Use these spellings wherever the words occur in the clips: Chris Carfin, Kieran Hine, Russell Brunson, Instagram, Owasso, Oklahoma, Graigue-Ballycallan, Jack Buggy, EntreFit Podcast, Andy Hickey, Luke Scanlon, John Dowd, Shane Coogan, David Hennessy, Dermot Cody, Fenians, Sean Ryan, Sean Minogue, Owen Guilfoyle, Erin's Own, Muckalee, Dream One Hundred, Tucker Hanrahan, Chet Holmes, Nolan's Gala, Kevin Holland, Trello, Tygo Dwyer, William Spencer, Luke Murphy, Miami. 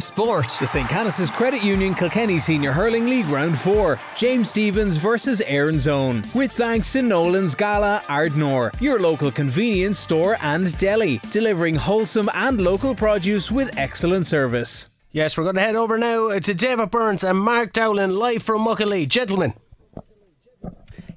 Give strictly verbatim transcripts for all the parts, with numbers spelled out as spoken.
Sport. The Saint Canice's Credit Union Kilkenny Senior Hurling League Round four. James Stephens versus Erin's Own. With thanks to Nolan's Gala, Ardnore, your local convenience store and deli, delivering wholesome and local produce with excellent service. Yes, we're going to head over now to David Burns and Mark Dowland live from Muckalee. Gentlemen.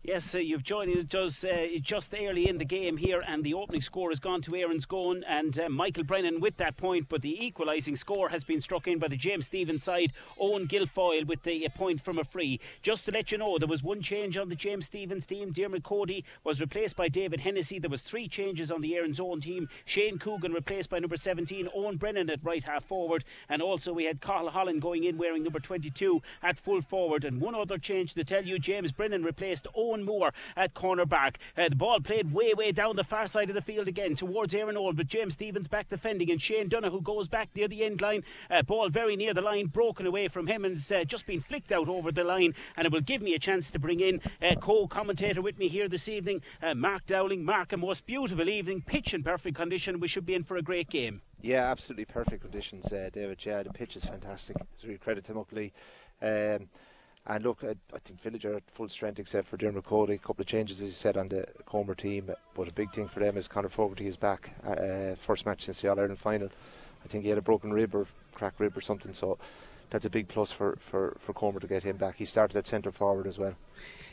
Yes, uh, you've joined us uh, just early in the game here, and the opening score has gone to Erin's Own and uh, Michael Brennan with that point, but the equalising score has been struck in by the James Stephens side, Owen Guilfoyle, with the uh, point from a free. Just to let you know, there was one change on the James Stephens team. Dermot Cody was replaced by David Hennessy. There was three changes on the Erin's Own team. Shane Coogan replaced by number seventeen, Owen Brennan at right half forward, and also we had Carl Holland going in wearing number twenty-two at full forward. And one other change to tell you, James Brennan replaced Owen Moore at cornerback. Uh, the ball played way way down the far side of the field again towards Erin Old, but James Stephens back defending, and Shane Donoghue goes back near the end line. Uh, ball very near the line, broken away from him, and it's uh, just been flicked out over the line, and it will give me a chance to bring in uh, co-commentator with me here this evening, uh, Mark Dowling. Mark, a most beautiful evening, pitch in perfect condition. We should be in for a great game. Yeah, absolutely perfect conditions, uh, David. Yeah, the pitch is fantastic. It's a real credit to Muckalee. Um And look, I, I think Village are at full strength except for Dermot Cody. A couple of changes, as you said, on the Comer team. But a big thing for them is Conor Fogarty is back. Uh, first match since the All-Ireland final. I think he had a broken rib or cracked rib or something. So that's a big plus for, for, for Comer to get him back. He started at centre forward as well.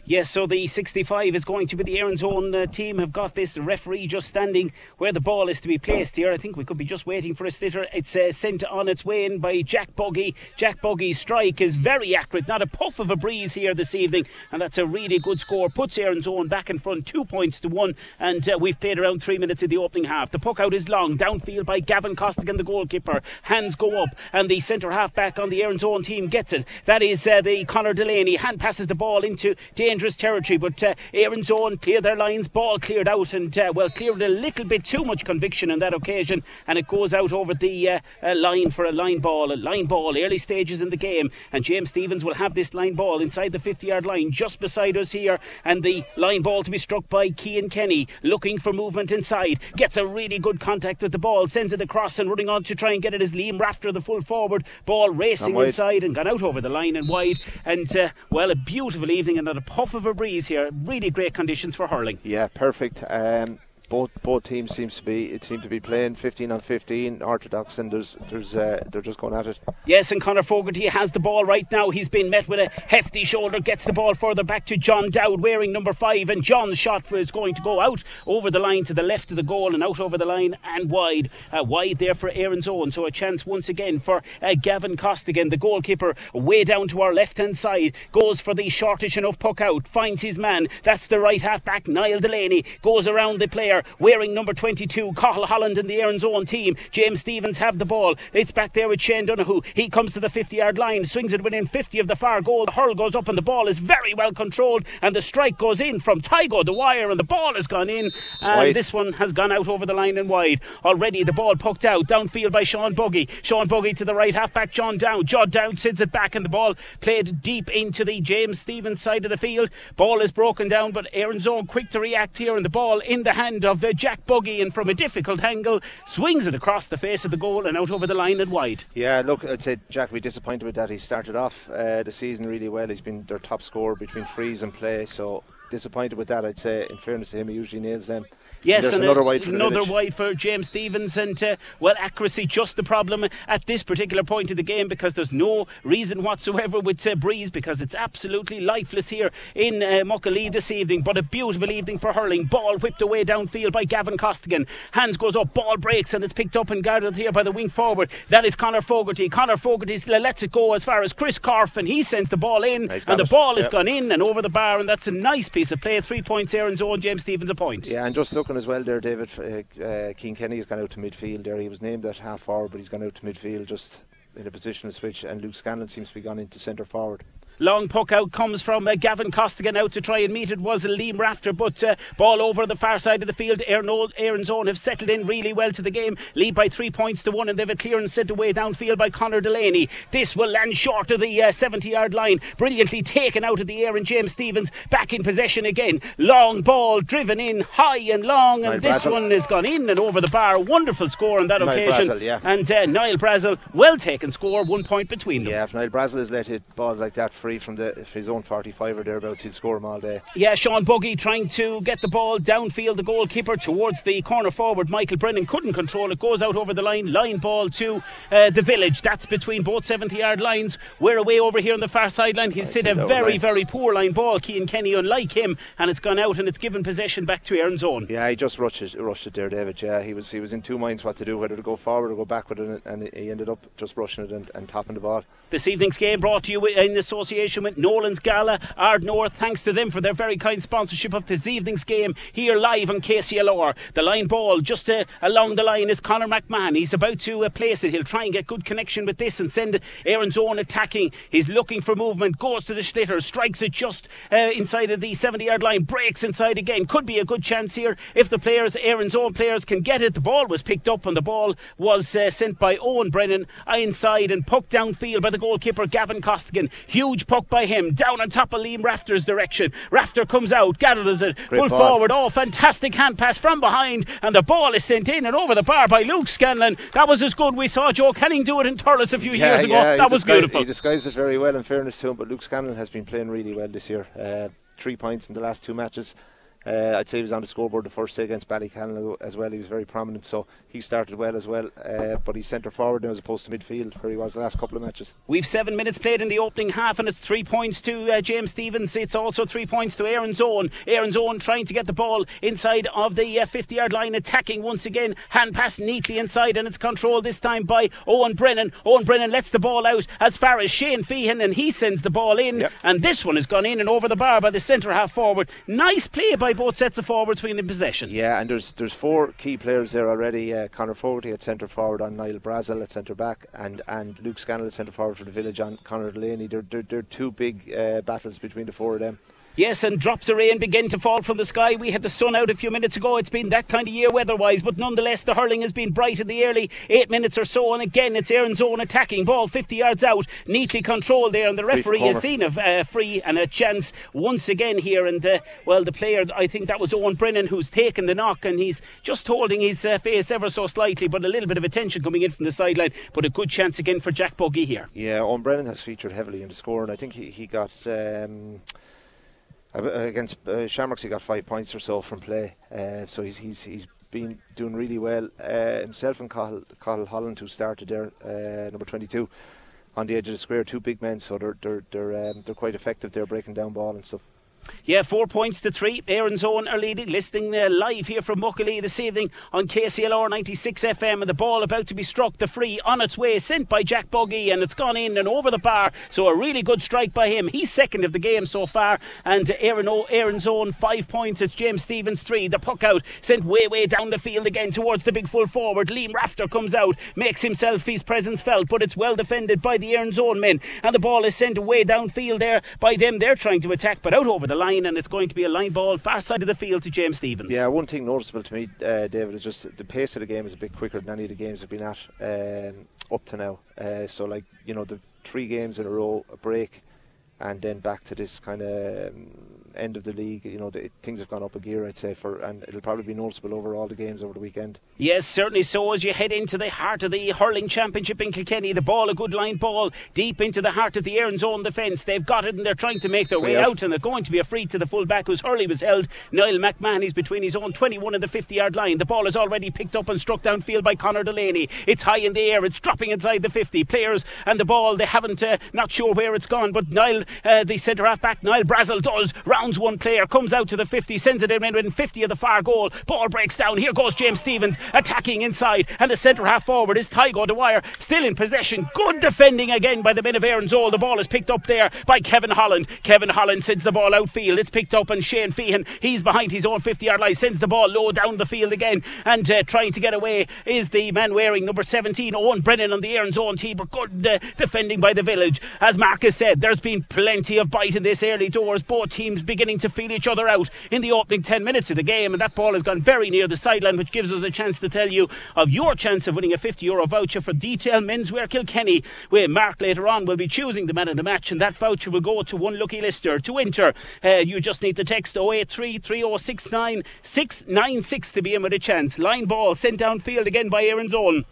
Yes, so the sixty-five is going to be the Erin's Own uh, team. Have got this referee just standing where the ball is to be placed here. I think we could be just waiting for a sitter. It's uh, sent on its way in by Jack Buggy. Jack Buggy's strike is very accurate. Not a puff of a breeze here this evening, and that's a really good score. Puts Erin's Own back in front, two points to one, and uh, we've played around three minutes in the opening half. The puck out is long, downfield by Gavin Costigan, the goalkeeper. Hands go up, and the centre half back on the Erin's Own team gets it. That is uh, the Conor Delaney. Hand passes the ball into dangerous territory, but uh, Erin's Own clear their lines. Ball cleared out, and uh, well, cleared a little bit too much conviction on that occasion, and it goes out over the uh, uh, line for a line ball. A line ball, early stages in the game, and James Stephens will have this line ball inside the fifty-yard line, just beside us here, and the line ball to be struck by Kian Kenny, looking for movement inside. Gets a really good contact with the ball, sends it across, and running on to try and get it is Liam Rafter, the full forward. Ball racing inside and gone out over the line and wide, and uh, well, a beautiful evening and a pop of a breeze here. Really great conditions for hurling. Yeah, perfect. Um, both both teams seems to be it seem to be playing fifteen on fifteen, orthodox, and there's there's uh, they're just going at it. Yes, and Conor Fogarty has the ball right now. He's been met with a hefty shoulder. Gets the ball further back to John Dowd, wearing number five, and John's shot for is going to go out over the line to the left of the goal and out over the line and wide, uh, wide there for Erin's Own. So a chance once again for uh, Gavin Costigan, the goalkeeper, way down to our left hand side, goes for the shortish enough puck out, finds his man. That's the right half back, Niall Delaney, goes around the player wearing number twenty-two, Cathal Holland, and the Erin's Own team. James Stephens have the ball. It's back there with Shane Donoghue. He comes to the fifty-yard line, swings it within fifty of the far goal. The hurl goes up, and the ball is very well controlled, and the strike goes in from Tygo Dwyer, and the ball has gone in, and wide. This one has gone out over the line and wide. Already the ball pucked out downfield by Sean Buggy. Sean Buggy to the right halfback, John Dowd. John Dowd sends it back, and the ball played deep into the James Stephens side of the field. Ball is broken down, but Erin's Own quick to react here, and the ball in the hand of uh, Jack Buggy, and from a difficult angle swings it across the face of the goal and out over the line and wide. Yeah, look, I'd say Jack would be disappointed with that. He started off uh, the season really well. He's been their top scorer between frees and play, so disappointed with that, I'd say. In fairness to him, he usually nails them. Yes, and, and another, a, wide, for another wide for James Stephens, and uh, well, accuracy just the problem at this particular point of the game, because there's no reason whatsoever with uh, breeze, because it's absolutely lifeless here in uh, Muckalee this evening. But a beautiful evening for hurling. Ball whipped away downfield by Gavin Costigan. Hands goes up, ball breaks, and it's picked up and guarded here by the wing forward. That is Conor Fogarty. Conor Fogarty lets it go as far as Chris Corf, and he sends the ball in, nice, and the ball has yep. gone in and over the bar, and that's a nice piece of play. Three points Erin's Own, James Stephens a point. Yeah, and just look as well there, David. Uh, uh, Kian Kenny has gone out to midfield there. He was named at half forward, but he's gone out to midfield just in a positional switch, and Luke Scanlon seems to be gone into centre forward. Long puck out comes from uh, Gavin Costigan out to try and meet it was Liam Rafter, but uh, ball over the far side of the field. Erin's Own have settled in really well to the game, lead by three points to one, and they've a clearance sent away downfield by Conor Delaney. This will land short of the seventy-yard uh, line, brilliantly taken out of the air, and James Stephens back in possession again. Long ball driven in high and long, and this one has gone in and over the bar. Wonderful score on that occasion. Niall Brassil, yeah. And uh, Niall Brassil, well taken score, one point between them. Yeah, if Niall Brassil has let hit balls like that free from the if his own forty-five or thereabouts, he'd score them all day. Yeah, Sean Buggy trying to get the ball downfield, the goalkeeper towards the corner forward Michael Brennan, couldn't control it, goes out over the line, line ball to uh, the village. That's between both seventy-yard lines. We're away over here on the far sideline. He's hit a very, very poor line ball. Kian Kenny, unlike him, and it's gone out and it's given possession back to Erin's Own. Yeah, he just rushed it, rushed it there, David. Yeah, he was he was in two minds what to do, whether to go forward or go back with it, and he ended up just rushing it and, and topping the ball. This evening's game brought to you in association with Nolan's Gala, Ardnore. Thanks to them for their very kind sponsorship of this evening's game here live on K C L R. The line ball just uh, along the line is Conor McMahon. He's about to uh, place it. He'll try and get good connection with this and send Erin's Own attacking. He's looking for movement, goes to the Schlitter, strikes it just uh, inside of the seventy-yard line, breaks inside again. Could be a good chance here if the players, Erin's Own players, can get it. The ball was picked up and the ball was uh, sent by Owen Brennan inside and puck downfield by the goalkeeper Gavin Costigan. Huge puck by him, down on top of Liam Rafter's direction. Rafter comes out, gathers it, full forward. Oh, fantastic hand pass from behind, and the ball is sent in and over the bar by Luke Scanlon. That was as good. We saw Joe Canning do it in Turles a few yeah, years ago. Yeah, that was beautiful. He disguised it very well, in fairness to him, but Luke Scanlon has been playing really well this year. Uh, three points in the last two matches. Uh, I'd say he was on the scoreboard the first day against Ballycallan as well. He was very prominent, so he started well as well, uh, but he's centre forward now as opposed to midfield where he was the last couple of matches. We've seven minutes played in the opening half, and it's three points to uh, James Stephens. It's also three points to Erin's Own. Erin's Own trying to get the ball inside of the uh, fifty-yard line, attacking once again. Hand pass neatly inside, and it's controlled this time by Owen Brennan. Owen Brennan lets the ball out as far as Shane Feehan, and he sends the ball in. Yep. And this one has gone in and over the bar by the centre half forward. Nice play by both sets of forwards when in possession. Yeah, and there's there's four key players there already. Uh, Conor Fogarty at centre forward on Niall Brassil at centre back, and, and Luke Scanlon at centre forward for the village on Conor Delaney. There there there are two big uh, battles between the four of them. Yes, and drops of rain begin to fall from the sky. We had the sun out a few minutes ago. It's been that kind of year weather-wise, but nonetheless the hurling has been bright in the early eight minutes or so, and again it's Erin's Own attacking. Ball fifty yards out, neatly controlled there, and the referee has seen a uh, free and a chance once again here, and uh, well, the player, I think that was Owen Brennan, who's taken the knock, and he's just holding his uh, face ever so slightly, but a little bit of attention coming in from the sideline, but a good chance again for Jack Buggy here. Yeah, Owen Brennan has featured heavily in the score, and I think he, he got... Um, Against uh, Shamrocks, he got five points or so from play, uh, so he's he's he's been doing really well uh, himself. And Cahill, Cahill Holland, who started there, uh, number twenty-two, on the edge of the square, two big men, so they're they're they're um, they're quite effective. They're breaking down ball and stuff. Yeah, four points to three. Erin's Own are leading. Listening uh, live here from Muckalee this evening on K C L R ninety-six F M, and the ball about to be struck. The free on its way, sent by Jack Buggy, and it's gone in and over the bar. So a really good strike by him. He's second of the game so far, and uh, Erin's o- Erin's Own five points. It's James Stephens three. The puck out sent way way down the field again towards the big full forward. Liam Rafter comes out, makes himself his presence felt, but it's well defended by the Erin's Own men, and the ball is sent away downfield there by them. They're trying to attack, but out over the line, and it's going to be a line ball far side of the field to James Stephens. Yeah, one thing noticeable to me, uh, David, is just the pace of the game is a bit quicker than any of the games have been at um, up to now. Uh, so, like, you know, the three games in a row, a break, and then back to this kind of um, end of the league. You know, the, things have gone up a gear, I'd say, for, and it'll probably be noticeable over all the games over the weekend. Yes, certainly so, as you head into the heart of the hurling championship in Kilkenny. The ball, a good line ball, deep into the heart of the Erin's Own defence. They've got it, and they're trying to make their free way out. out, and they're going to be a free to the full-back, whose hurley was held. Niall McMahon is between his own twenty-one and the fifty-yard line. The ball is already picked up and struck downfield by Conor Delaney. It's high in the air, it's dropping inside the fifty. Players and the ball, they haven't, uh, not sure where it's gone, but Niall, uh, the centre-half-back, Niall Brassil does round downs one player, comes out to the fifty, sends it in within fifty of the far goal. Ball breaks down. Here goes James Stephens attacking inside, and the centre half forward is Tygo Dwyer, still in possession. Good defending again by the men of Erin's Own. The ball is picked up there by Kevin Holland. Kevin Holland sends the ball outfield. It's picked up, and Shane Feehan, he's behind his own fifty-yard line, sends the ball low down the field again, and uh, trying to get away is the man wearing number seventeen, Owen Brennan, on the Erin's Own team. But good uh, defending by the village. As Marcus said, there's been plenty of bite in this early doors. Both teams beginning to feel each other out in the opening ten minutes of the game, and that ball has gone very near the sideline, which gives us a chance to tell you of your chance of winning a fifty euro voucher for Detail Menswear Kilkenny, where Mark later on will be choosing the man of the match, and that voucher will go to one lucky listener. To enter, uh, you just need to text oh eight three, three oh six nine, six nine six to be in with a chance. Line ball sent downfield again by Erin's Own.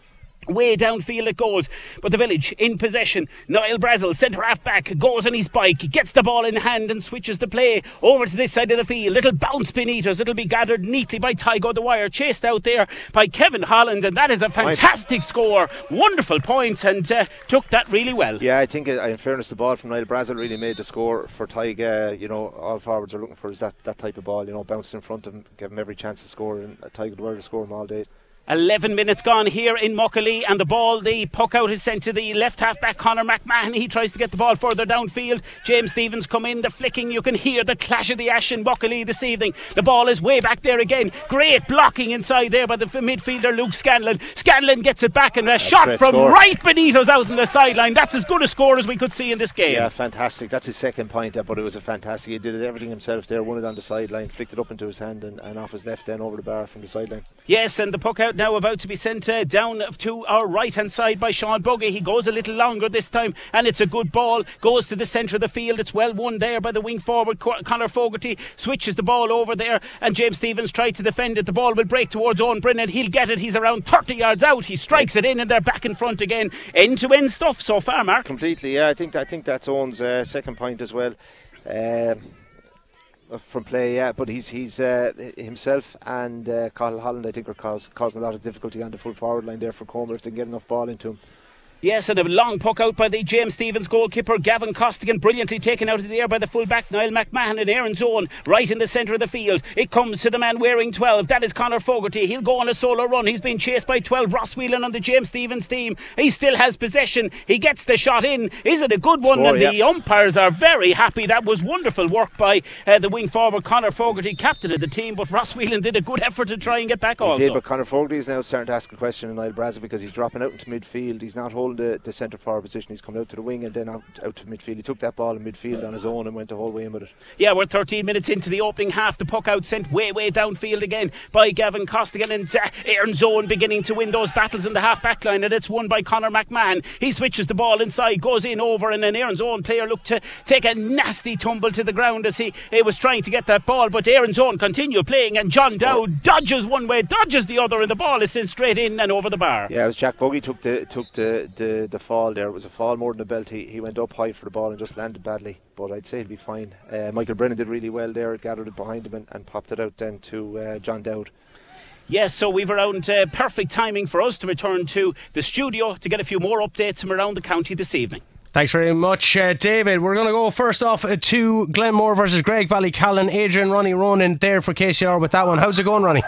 Way downfield it goes, but the village in possession. Niall Brassil, centre half back, goes on his bike, gets the ball in hand and switches the play over to this side of the field. Little bounce beneaters. It'll be gathered neatly by Tygo Dwyer, chased out there by Kevin Holland, and that is a fantastic right. score. Wonderful point, and uh, took that really well. Yeah, I think in fairness, the ball from Niall Brassil really made the score for Tygo. You know, all forwards are looking for is that, that type of ball, you know, bouncing in front of him, give him every chance to score, and Tygo Dwyer to score him all day. eleven minutes gone here in Muckalee, and the ball, the puck out is sent to the left half-back Conor McMahon. He tries to get the ball further downfield. James Stephens come in, the flicking, you can hear the clash of the ash in Muckalee this evening. The ball is way back there again. Great blocking inside there by the midfielder Luke Scanlon. Scanlon gets it back, and a that's shot from score. Right beneath us out on the sideline. That's as good a score as we could see in this game. Yeah, fantastic. That's his second point, but it was a fantastic. He did everything himself there, won it on the sideline, flicked it up into his hand, and, and off his left then over the bar from the sideline. Yes, and the puck out now about to be sent uh, down to our right hand side by Sean Buggy. He goes a little longer this time, and it's a good ball, goes to the centre of the field. It's well won there by the wing forward Conor Fogarty, switches the ball over there, and James Stephens tried to defend it. The ball will break towards Owen Brennan. He'll get it. He's around thirty yards out. He strikes it in, and they're back in front again. End to end stuff so far, Mark. Completely, yeah. I think, I think that's Owen's uh, second point as well. Um From play, yeah, but he's he's uh, himself and uh, Kyle Holland, I think, are cause, causing a lot of difficulty on the full forward line there for Comer if they can get enough ball into him. Yes, and a long puck out by the James Stephens goalkeeper Gavin Costigan, brilliantly taken out of the air by the fullback Niall McMahon in Erin's Own, right in the centre of the field. It comes to the man wearing twelve, that is Conor Fogarty. He'll go on a solo run. He's been chased by twelve, Ross Whelan on the James Stephens team. He still has possession. He gets the shot in. Is it a good one? Score, and yeah. The umpires are very happy. That was wonderful work by uh, the wing forward Conor Fogarty, captain of the team, but Ross Whelan did a good effort to try and get back he also. He did, but Conor Fogarty is now starting to ask a question in Niall Brassil because he's dropping out into midfield. He's not holding The, the centre forward position. He's coming out to the wing and then out, out to midfield. He took that ball in midfield on his own and went the whole way in with it. Yeah, we're thirteen minutes into the opening half. The puck out sent way way downfield again by Gavin Costigan, and uh, Erin's Own beginning to win those battles in the half back line, and it's won by Conor McMahon. He switches the ball inside, goes in over, and an Erin's Own player looked to take a nasty tumble to the ground as he, he was trying to get that ball, but Erin's Own continue playing, and John Dowd dodges one way, dodges the other, and the ball is sent straight in and over the bar. Yeah, it was Jack Buggy took the took the The, the fall there. It was a fall more than a belt. He, he went up high for the ball and just landed badly, but I'd say he'll be fine. uh, Michael Brennan did really well there, gathered it behind him and, and popped it out then to uh, John Dowd. Yes, so we've around uh, perfect timing for us to return to the studio to get a few more updates from around the county this evening. Thanks very much, uh, David. We're going to go first off uh, to Glenmore versus Graigue-Ballycallan. Adrian Ronnie Ronan there for K C R with that one. How's it going, Ronnie?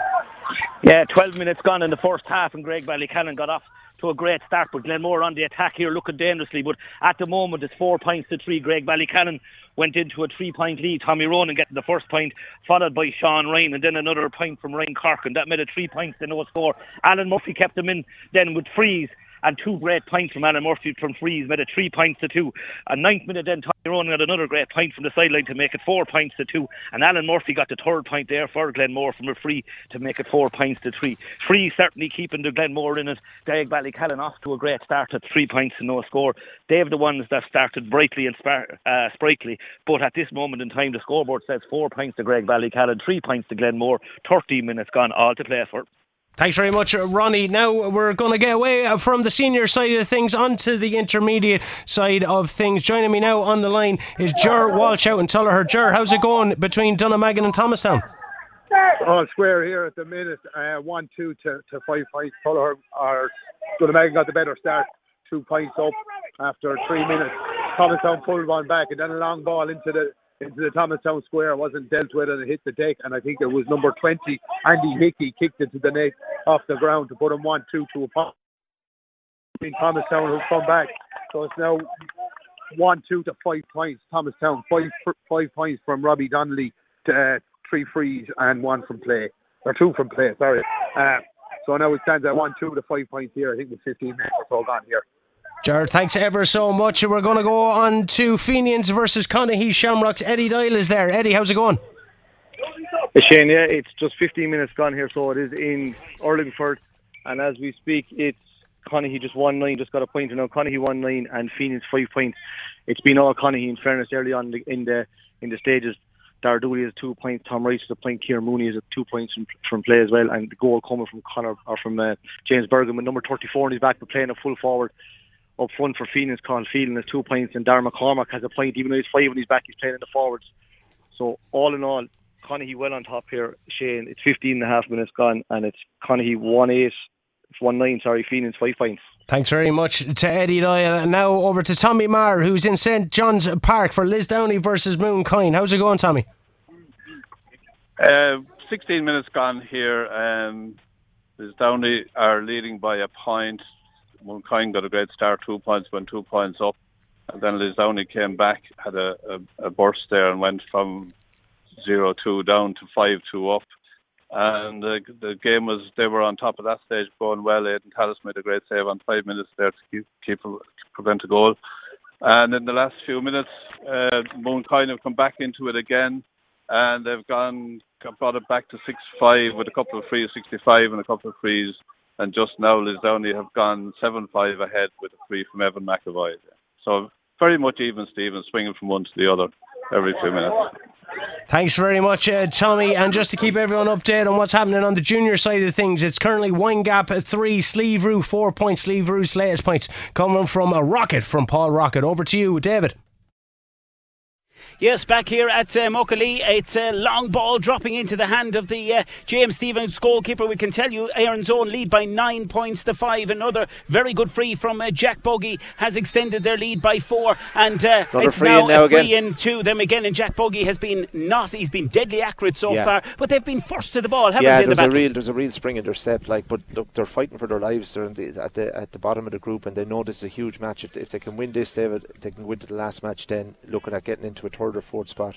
Yeah, twelve minutes gone in the first half, and Graigue-Ballycallan got off to a great start, but Glenmore on the attack here looking dangerously, but at the moment it's four points to three. Graigue-Ballycallan went into a three point lead. Tommy Ronan getting the first point, followed by Sean Ryan, and then another point from Ryan Corkin. That made it three points to no score. Alan Murphy kept them in then with frees, and two great points from Alan Murphy from frees made it three points to two. A ninth minute then Tommy Ronan had another great point from the sideline to make it four points to two, and Alan Murphy got the third point there for Glenmore from a free to make it four points to three. Frees certainly keeping the Glenmore in it. Graigue-Ballycallan off to a great start at three points to no score. They're the ones that started brightly and spar- uh, sprightly, but at this moment in time the scoreboard says four points to Graigue-Ballycallan, three points to Glenmore. thirteen minutes gone, all to play for. Thanks very much, Ronnie. Now we're going to get away from the senior side of things onto the intermediate side of things. Joining me now on the line is Ger Walsh out in Tullaher. Ger, how's it going between Dunnamaggin and Thomastown? All square here at the minute. Uh, one two to to five points. Tullaher or Dunnamaggin got the better start, two points up after three minutes. Thomastown pulled one back, and then a long ball into the into the Thomastown square, wasn't dealt with, and it hit the deck. And I think it was number twenty, Andy Hickey, kicked it to the net off the ground to put him one two to a pop. I mean, Thomastown has come back. So it's now one two to five points. Thomastown, five, five points from Robbie Donnelly to uh, three frees and one from play. Or two from play, sorry. Uh, so now it stands at one two to five points here. I think with fifteen minutes or so gone here. Jared, thanks ever so much. We're going to go on to Fenians versus Connahee Shamrocks. Eddie Dial is there. Eddie, how's it going? Shane, yeah, it's just fifteen minutes gone here, so it is in Urlingford. And as we speak, it's Connahee just one nine, just got a point. You know, Connahee one nine and Fenians five points. It's been all Connahee, in fairness, early on in the in the stages. Dar Dooley has two points, Tom Rice is a point, Kieran Mooney is at two points from, from play as well, and the goal coming from Conor or from uh, James Bergman, number thirty-four, and he's back, but playing a full forward up front for Fenians, Colin Fielding has two points, and Dar McCormack has a point, even though he's five and he's back, he's playing in the forwards. So all in all, Connahee well on top here, Shane. It's fifteen and a half minutes gone, and it's Connahee one eight. One nine, sorry, Fenians five points. Thanks very much to Eddie Doyle. Now over to Tommy Marr, who's in Saint John's Park for Lisdowney versus Mooncoin. How's it going, Tommy? Uh, Sixteen minutes gone here. Um, Lisdowney are leading by a point. Mooncoin got a great start, two points, went two points up, and then Lisdowney came back, had a, a, a burst there, and went from zero two down to five two up. And the, the game was, they were on top of that stage, going well. Aidan Tallis made a great save on five minutes there to keep, keep prevent a goal. And in the last few minutes, uh, Mooncoin have come back into it again, and they've gone brought it back to six five with a couple of frees, sixty-five and a couple of frees. And just now, Lisdowney have gone seven five ahead with a free from Evan McAvoy. So very much even, Stephen, swinging from one to the other every few minutes. Thanks very much, uh, Tommy. And just to keep everyone updated on what's happening on the junior side of things, it's currently Windgap at three, Slieve Rue four points. Slieve Rue's latest points coming from a rocket from Paul Rocket. Over to you, David. Yes, back here at uh, Muckalee, it's a long ball dropping into the hand of the uh, James Stephens goalkeeper. We can tell you Erin's Own lead by nine points to five. Another very good free from uh, Jack Buggy has extended their lead by four, and uh, it's free now, in now a free in to them again. And Jack Buggy has been not, he's been deadly accurate so yeah. far, but they've been first to the ball, haven't yeah, they? Yeah, there's, the there's a real spring in their step. Like, but look, they're fighting for their lives. They're in the, at the at the bottom of the group, and they know this is a huge match. If, if they can win this, David, they can win to the last match. Then looking at getting into a third or fourth spot.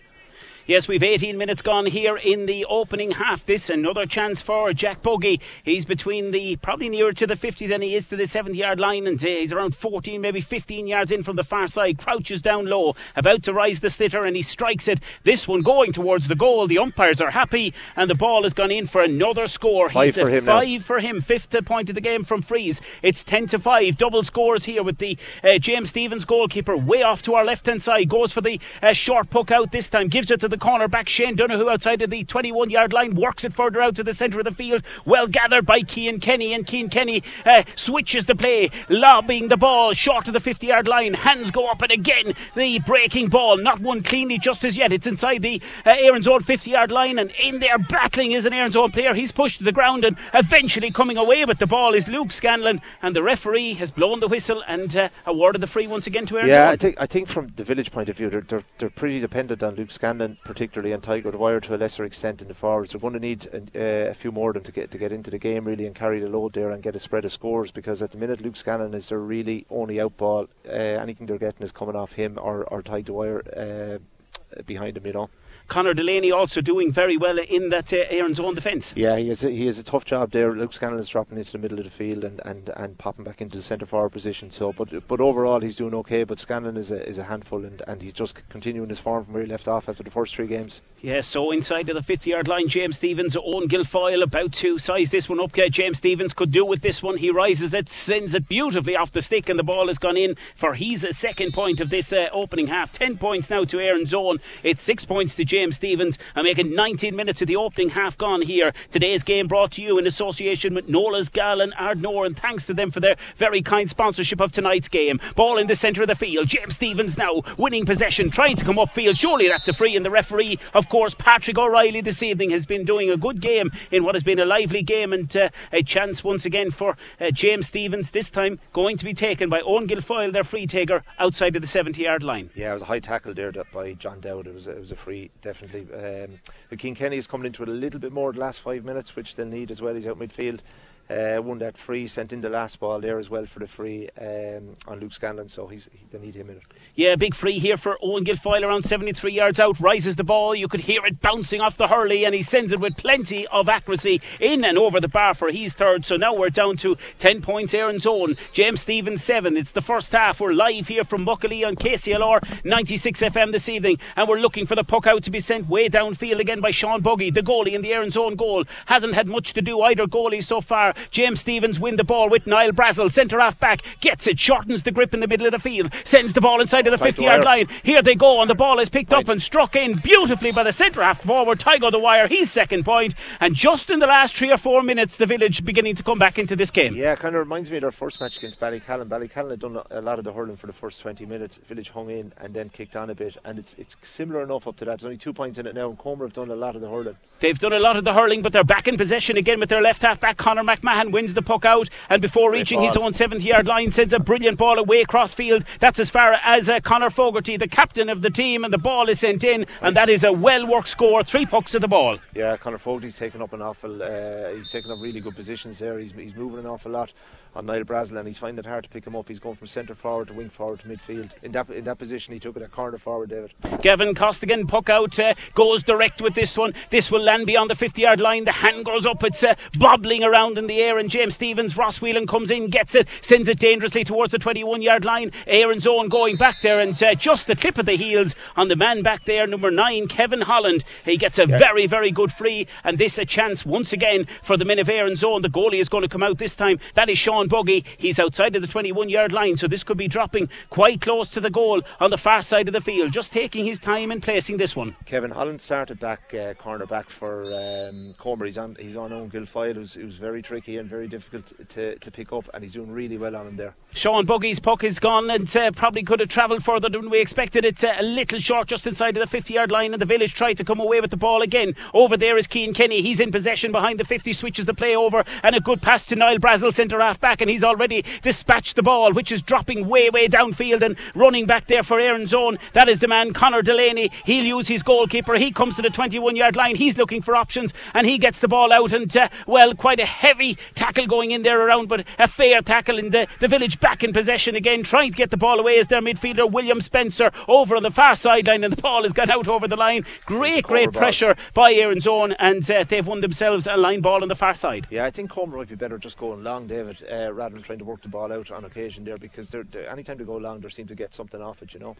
Yes, we've eighteen minutes gone here in the opening half. This another chance for Jack Buggy. He's between the, probably nearer to the fifty than he is to the seventy yard line, and he's around fourteen, maybe fifteen yards in from the far side. Crouches down low, about to rise the slitter, and he strikes it. This one going towards the goal. The umpires are happy, and the ball has gone in for another score. Five he's for him five now. For him, fifth point of the game from frees. It's ten to five. Double scores here with the uh, James Stephens goalkeeper way off to our left hand side. Goes for the uh, short puck out this time. Gives it to the corner back, Shane Donoghue outside of the twenty-one yard line, works it further out to the centre of the field, well gathered by Kian Kenny, and Kian Kenny uh, switches the play, lobbing the ball short of the fifty yard line, hands go up, and again the breaking ball, not won cleanly just as yet. It's inside the uh, Erin's Own fifty yard line, and in there battling is an Erin's Own player. He's pushed to the ground, and eventually coming away with the ball is Luke Scanlon, and the referee has blown the whistle and uh, awarded the free once again to Erin's Own. Yeah, I think, I think from the village point of view, they're, they're, they're pretty dependent on Luke Scanlon, particularly, and Tygo Dwyer to a lesser extent in the forwards. They're going to need uh, a few more of them to get to get into the game really and carry the load there and get a spread of scores, because at the minute Luke Scanlon is their really only out ball. Uh, anything they're getting is coming off him or, or Tygo Dwyer uh, behind him, you know. Conor Delaney also doing very well in that uh, Erin's Own defence. Yeah, he has, a, he has a tough job there. Luke Scanlon is dropping into the middle of the field and, and, and popping back into the centre forward position. So, but but overall he's doing okay. But Scanlon is a is a handful, and, and he's just continuing his form from where he left off after the first three games. Yeah, so inside of the fifty yard line, James Stephens, Owen Guilfoyle about to size this one up. Yeah, James Stephens could do with this one. He rises it, sends it beautifully off the stick, and the ball has gone in for his second point of this uh, opening half. Ten points now to Erin's Own. It's six points to James Stephens, and making nineteen minutes of the opening half gone here. Today's game brought to you in association with Nolan's Gala and Ardnore, and thanks to them for their very kind sponsorship of tonight's game. Ball in the centre of the field. James Stephens now winning possession, trying to come upfield. Surely that's a free, and the referee, of course, Patrick O'Reilly, this evening has been doing a good game in what has been a lively game, and uh, a chance once again for uh, James Stephens, this time going to be taken by Owen Guilfoyle, their free taker, outside of the seventy yard line. Yeah, it was a high tackle there that by John Dowd. It was, it was a free, definitely. Um, Kian Kenny is coming into it a little bit more the last five minutes, which they'll need as well. He's out midfield. Uh, won that free, sent in the last ball there as well for the free um, on Luke Scanlon, so he's, he, they need him in it. Yeah, big free here for Owen Guilfoyle, around seventy-three yards out, rises the ball, you could hear it bouncing off the hurley, and he sends it with plenty of accuracy in and over the bar for his third. So now we're down to ten points Erin's Own, James Stephens seven. It's the first half. We're live here from Muckalee on K C L R ninety-six F M this evening, and we're looking for the puck out to be sent way downfield again by Sean Buggy, the goalie in the Erin's Own goal. Hasn't had much to do either goalie so far. James Stephens win the ball with Niall Brassil, centre half back, gets it, shortens the grip in the middle of the field, sends the ball inside of the fifty yard line. Here they go, and the ball is picked right up and struck in beautifully by the centre half forward Tygo Dwyer, his second point. And just in the last three or four minutes, the Village beginning to come back into this game. Yeah, kind of reminds me of their first match against Ballycallan. Ballycallan had done a lot of the hurling for the first twenty minutes. Village hung in and then kicked on a bit, and it's it's similar enough up to that. There's only two points in it now, and Comer have done a lot of the hurling. They've done a lot of the hurling, but they're back in possession again with their left half back Conor McMahon. Mahan wins the puck out, and before Great reaching ball. his own seventy yard line, sends a brilliant ball away cross field. That's as far as uh, Conor Fogarty, the captain of the team, and the ball is sent in, and that is a well worked score. Three pucks at the ball. Yeah, Conor Fogarty's taken up an awful uh, he's taken up really good positions there. He's, he's moving an awful lot on Niall Brassil, and he's finding it hard to pick him up. He's going from centre forward to wing forward to midfield. In that in that position he took it at corner forward, David. Gavin Costigan, puck out, uh, goes direct with this one. This will land beyond the fifty yard line. The hand goes up, it's uh, bobbling around in the air, and James Stephens, Ross Whelan comes in, gets it, sends it dangerously towards the twenty-one yard line. Erin's Own going back there, and uh, just the tip of the heels on the man back there, number nine, Kevin Holland. He gets a yeah. very very good free, and this a chance once again for the men of Erin's Own. The goalie is going to come out this time. That is Sean Buggy. He's outside of the twenty-one yard line, so this could be dropping quite close to the goal on the far side of the field, just taking his time and placing this one. Kevin Holland started back uh, corner back for um, Comer. He's on, he's on Owen Guilfoyle, who's, who's very tricky and very difficult to, to pick up, and he's doing really well on him there. Sean Buggy's puck is gone, and uh, probably could have travelled further than we expected. It's uh, a little short just inside of the fifty yard line, and the Village tried to come away with the ball again. Over there is Kian Kenny. He's in possession behind the fifty, switches the play over, and a good pass to Niall Brassil, centre half back, and he's already dispatched the ball, which is dropping way way downfield and running back there for Erin's Own. That is the man Conor Delaney. He'll use his goalkeeper. He comes to the twenty-one yard line. He's looking for options, and he gets the ball out, and uh, well, quite a heavy tackle going in there around, but a fair tackle, in the, the Village back in possession again, trying to get the ball away as their midfielder William Spencer over on the far sideline, and the ball has gone out over the line. Great great ball. Pressure by Erin's Own, and uh, they've won themselves a line ball on the far side. Yeah, I think Comer might be better just going long, David, uh, rather than trying to work the ball out on occasion there, because they're, they're, anytime they go long they seem to get something off it, you know.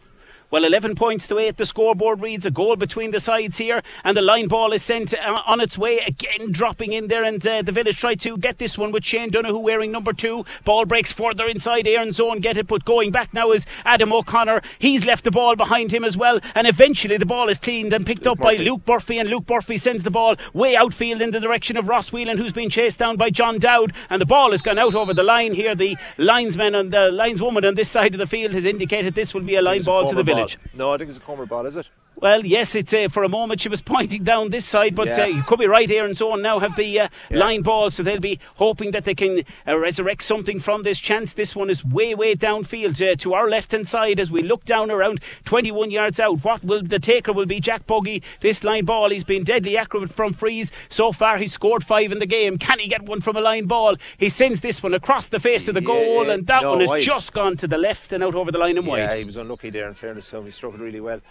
Well, eleven points to eight, the scoreboard reads a goal between the sides here, and the line ball is sent uh, on its way again, dropping in there, and uh, the Village tried to get this one with Shane Donoghue wearing number two. Ball breaks further inside Erin's Own, get it, but going back now is Adam O'Connor. He's left the ball behind him as well, and eventually the ball is cleaned and picked Luke up Murphy. by Luke Murphy, and Luke Murphy sends the ball way outfield in the direction of Ross Whelan, who's been chased down by John Dowd, and the ball has gone out over the line here. The linesman and the lineswoman on this side of the field has indicated this will be a line ball a to the ball. Village. No, I think it's a Comer ball, is it? Well, yes, it's uh, for a moment she was pointing down this side, but yeah. uh, you could be right. Erin's Own now have the uh, yeah. line ball, so they'll be hoping that they can uh, resurrect something from this chance. This one is way, way downfield uh, to our left-hand side as we look down around twenty-one yards out. What will the taker will be Jack Buggy. This line ball, he's been deadly accurate from frees. So far, he's scored five in the game. Can he get one from a line ball? He sends this one across the face of the yeah, goal, and that no, one has wide. just gone to the left and out over the line and yeah, wide. Yeah, he was unlucky there, in fairness to him. He struck it really well.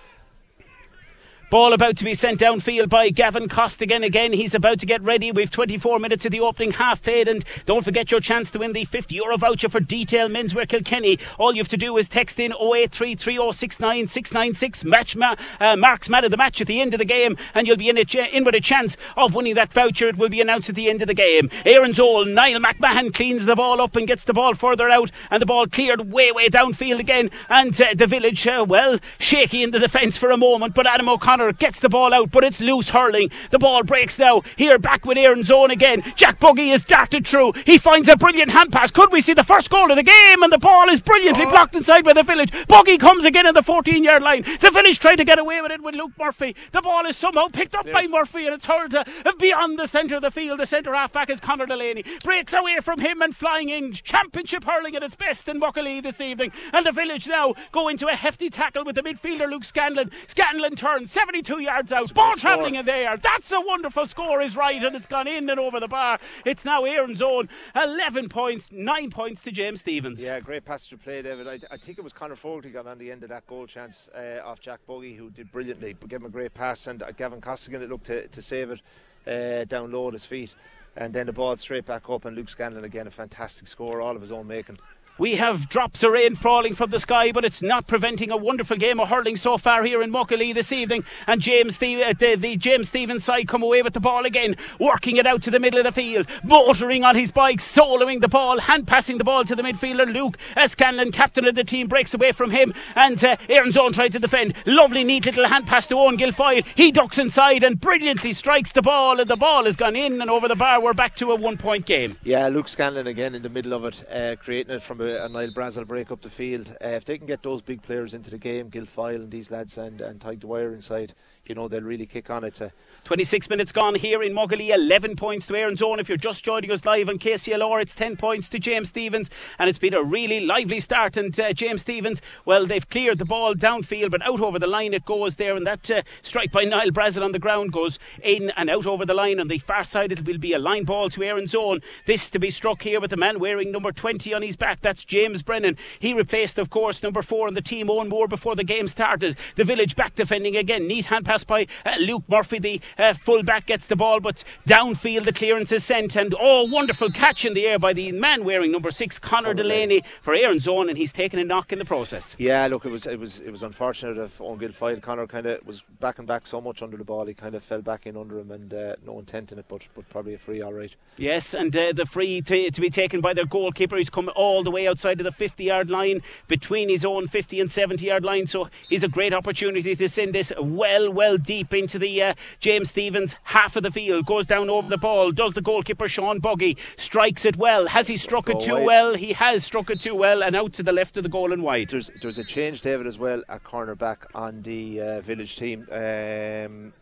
Ball about to be sent downfield by Gavin Costigan again. He's about to get ready. We've twenty-four minutes of the opening half played, and don't forget your chance to win the fifty euro voucher for Detail Menswear Kilkenny. All you have to do is text in oh eight three three oh six nine six nine six match ma- uh, marks man of the match at the end of the game, and you'll be in, a ch- in with a chance of winning that voucher. It will be announced at the end of the game. Erin's Own, Niall McMahon cleans the ball up and gets the ball further out, and the ball cleared way way downfield again, and uh, the Village uh, well shaky in the defence for a moment, but Adam O'Connor O'Connor gets the ball out, but it's loose hurling. The ball breaks now. Here back with Erin's Own again. Jack Buggy is darted through. He finds a brilliant hand pass. Could we see the first goal of the game? And the ball is brilliantly oh. blocked inside by the Village. Buggy comes again on the fourteen-yard line. The Village try to get away with it with Luke Murphy. The ball is somehow picked up yeah. by Murphy, and it's hurled uh, beyond the centre of the field. The centre half-back is Conor Delaney. Breaks away from him and flying in. Championship hurling at its best in Muckalee this evening. And the Village now go into a hefty tackle with the midfielder Luke Scanlon. Scanlon turns seventy-two yards out. Ball travelling in there. That's a wonderful score, is right, and it's gone in and over the bar. It's now Erin's Own. eleven points, nine points to James Stephens. Yeah, great pass to play, David. I, I think it was Conor Fogarty got on the end of that goal chance uh, off Jack Buggy, who did brilliantly, but gave him a great pass, and uh, Gavin Costigan it looked to, to save it uh, down low at his feet, and then the ball straight back up, and Luke Scanlon again, a fantastic score, all of his own making. We have drops of rain falling from the sky, but it's not preventing a wonderful game of hurling so far here in Muckalee this evening. And James the, the, the James Stephens side come away with the ball again, working it out to the middle of the field, motoring on his bike, soloing the ball, hand passing the ball to the midfielder Luke Scanlon, captain of the team, breaks away from him, and uh, Erin's Own tried to defend. Lovely neat little hand pass to Owen Guilfoyle. He ducks inside and brilliantly strikes the ball, and the ball has gone in and over the bar. We're back to a one point game. Yeah, Luke Scanlon again in the middle of it, uh, creating it from a and Niall Brassil break up the field. Uh, if they can get those big players into the game, Guilfoyle and these lads and, and Tygo Dwyer inside, you know, they'll really kick on it. Uh, twenty-six minutes gone here in Muckalee. eleven points to Erin's Own. If you're just joining us live on K C L R, it's ten points to James Stephens, and it's been a really lively start. And uh, James Stephens, well, they've cleared the ball downfield, but out over the line it goes there, and that uh, strike by Niall Brassil on the ground goes in and out over the line. On the far side it will be a line ball to Erin's Own. This to be struck here with the man wearing number twenty on his back. That's James Brennan. He replaced, of course, number four on the team, Owen Moore, before the game started. The Village back defending again. Neat hand pass by uh, Luke Murphy. The uh, full back gets the ball, but downfield the clearance is sent, and oh, wonderful catch in the air by the man wearing number six, Conor Delaney, for Erin's Own, and he's taken a knock in the process. Yeah, look, it was it was it was unfortunate of Owen Guilfoyle. Conor kind of was back and back so much under the ball, he kind of fell back in under him, and uh, no intent in it, but but probably a free, all right. Yes, and uh, the free t- to be taken by their goalkeeper. He's come all the way outside of the fifty-yard line, between his own fifty and seventy-yard line, so he's a great opportunity to send this well, well. deep into the uh, James Stephens half of the field. Goes down over the ball. Does the goalkeeper Sean Buggy. Strikes it well. Has he struck it too well? He has struck it too well, and out to the left of the goal and wide. There's there's a change, David, as well at cornerback on the uh, Village team. Um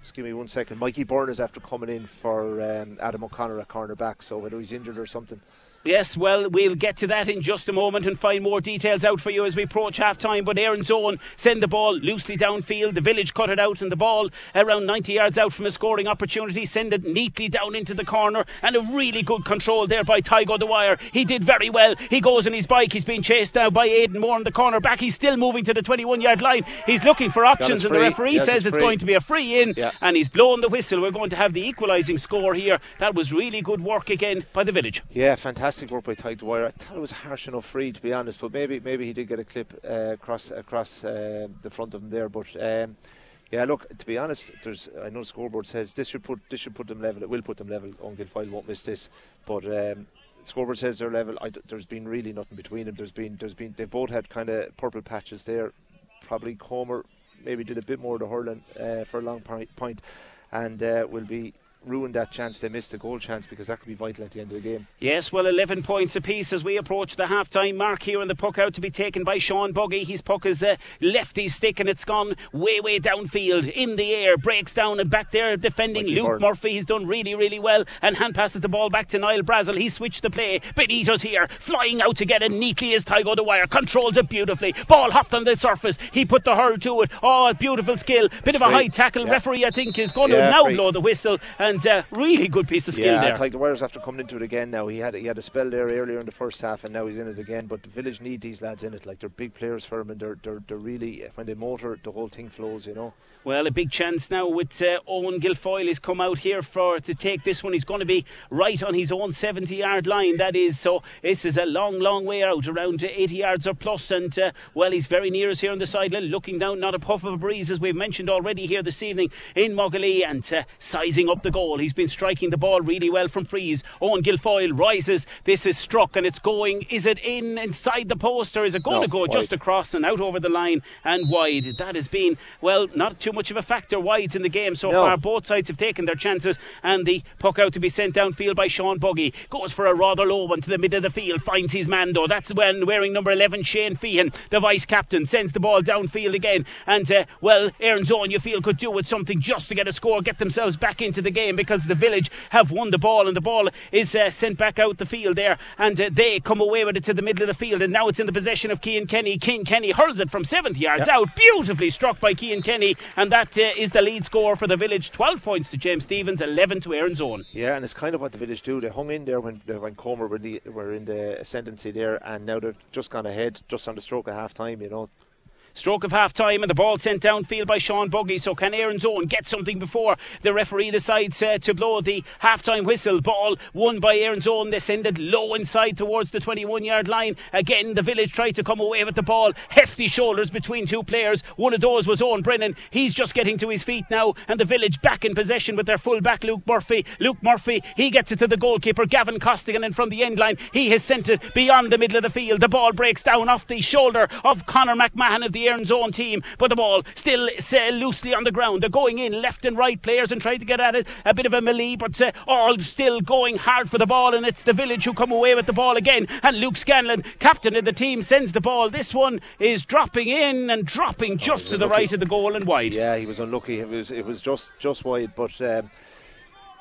Just give me one second. Mikey Byrne is after coming in for um, Adam O'Connor at cornerback, so whether he's injured or something. Yes, well, we'll get to that in just a moment and find more details out for you as we approach half-time. But Erin's Own send the ball loosely downfield. The Village cut it out, and the ball around ninety yards out from a scoring opportunity, send it neatly down into the corner, and a really good control there by Tygo Dwyer. He did very well. He goes on his bike. He's being chased now by Aidan Moore in the corner back. He's still moving to the twenty-one-yard line. He's looking for options, and the referee yes, says it's, it's going to be a free in, yeah. and he's blown the whistle. We're going to have the equalising score here. That was really good work again by the Village. Yeah, fantastic. Fantastic work by Tygo Dwyer. I thought it was harsh enough free, to be honest, but maybe maybe he did get a clip uh, across across uh, the front of him there. But um, yeah, look, to be honest, there's I know the scoreboard says this should put this should put them level. It will put them level. Owen Guilfoyle won't miss this, but um, the scoreboard says they're level. I, there's been really nothing between them. There's been there's been they both had kind of purple patches there. Probably Comer maybe did a bit more of the hurling uh, for a long point, and uh, will be. Ruined that chance. They missed the goal chance, because that could be vital at the end of the game. Yes, well, eleven points apiece as we approach the half time mark here, and the puck out to be taken by Sean Buggy. His puck is uh, left his stick, and it's gone way way downfield in the air, breaks down, and back there defending Luke Burn. Murphy. He's done really really well, and hand passes the ball back to Niall Brassil. He switched the play. Benito's here, flying out to get it neatly as Tygo Dwyer controls it beautifully. Ball hopped on the surface. He put the hurl to it. Oh, beautiful skill. Bit it's of a free. High tackle. Yeah. Referee I think is going yeah, to now free. Blow the whistle. And And uh, really good piece of skill yeah, there. Yeah, Tygo Dwyer's after coming into it again now. He had he had a spell there earlier in the first half, and now he's in it again. But the Village need these lads in it. Like, they're big players for him, and they're they're, they're really, when they motor, the whole thing flows, you know. Well, a big chance now with uh, Owen Guilfoyle. He's come out here for to take this one. He's going to be right on his own seventy-yard line. That is, so this is a long, long way out, around eighty yards or plus. And uh, well, he's very near us here on the sideline, looking down. Not a puff of a breeze, as we've mentioned already here this evening in Muckalee, and uh, sizing up the goal. goal. He's been striking the ball really well from frees. Owen Guilfoyle rises. This is struck and it's going. Is it in inside the post, or is it going no, to go wide. Just across and out over the line and wide? That has been, well, not too much of a factor, wides in the game so no. far. Both sides have taken their chances, and the puck out to be sent downfield by Sean Buggy. Goes for a rather low one to the middle of the field. Finds his man though. That's when wearing number eleven, Shane Feehan, the vice-captain, sends the ball downfield again. And uh, well, Erin's Own, you feel, could do with something just to get a score, get themselves back into the game, because the Village have won the ball, and the ball is uh, sent back out the field there, and uh, they come away with it to the middle of the field, and now it's in the possession of Kian Kenny. Kian Kenny hurls it from seventy yards yep. out, beautifully struck by Kian Kenny, and that uh, is the lead score for the Village. twelve points to James Stephens, eleven to Erin's Own. Yeah, and it's kind of what the Village do. They hung in there when when Comer were in the, were in the ascendancy there, and now they've just gone ahead just on the stroke of half time, you know. Stroke of half time, and the ball sent downfield by Sean Buggy. So can Erin's Own get something before the referee decides uh, to blow the half time whistle? Ball won by Erin's Own. They send it low inside towards the twenty-one yard line. Again, the Village tried to come away with the ball. Hefty shoulders between two players. One of those was Owen Brennan. He's just getting to his feet now, and the Village back in possession with their full back Luke Murphy. Luke Murphy, he gets it to the goalkeeper Gavin Costigan, and from the end line he has sent it beyond the middle of the field. The ball breaks down off the shoulder of Conor McMahon of the Erin's Own team, but the ball still uh, loosely on the ground. They're going in left and right, players, and trying to get at it. A bit of a melee, but uh, all still going hard for the ball, and it's the Village who come away with the ball again, and Luke Scanlon, captain of the team, sends the ball. This one is dropping in and dropping just oh, to the unlucky. right of the goal and wide. Yeah, he was unlucky. It was it was just, just wide, but um,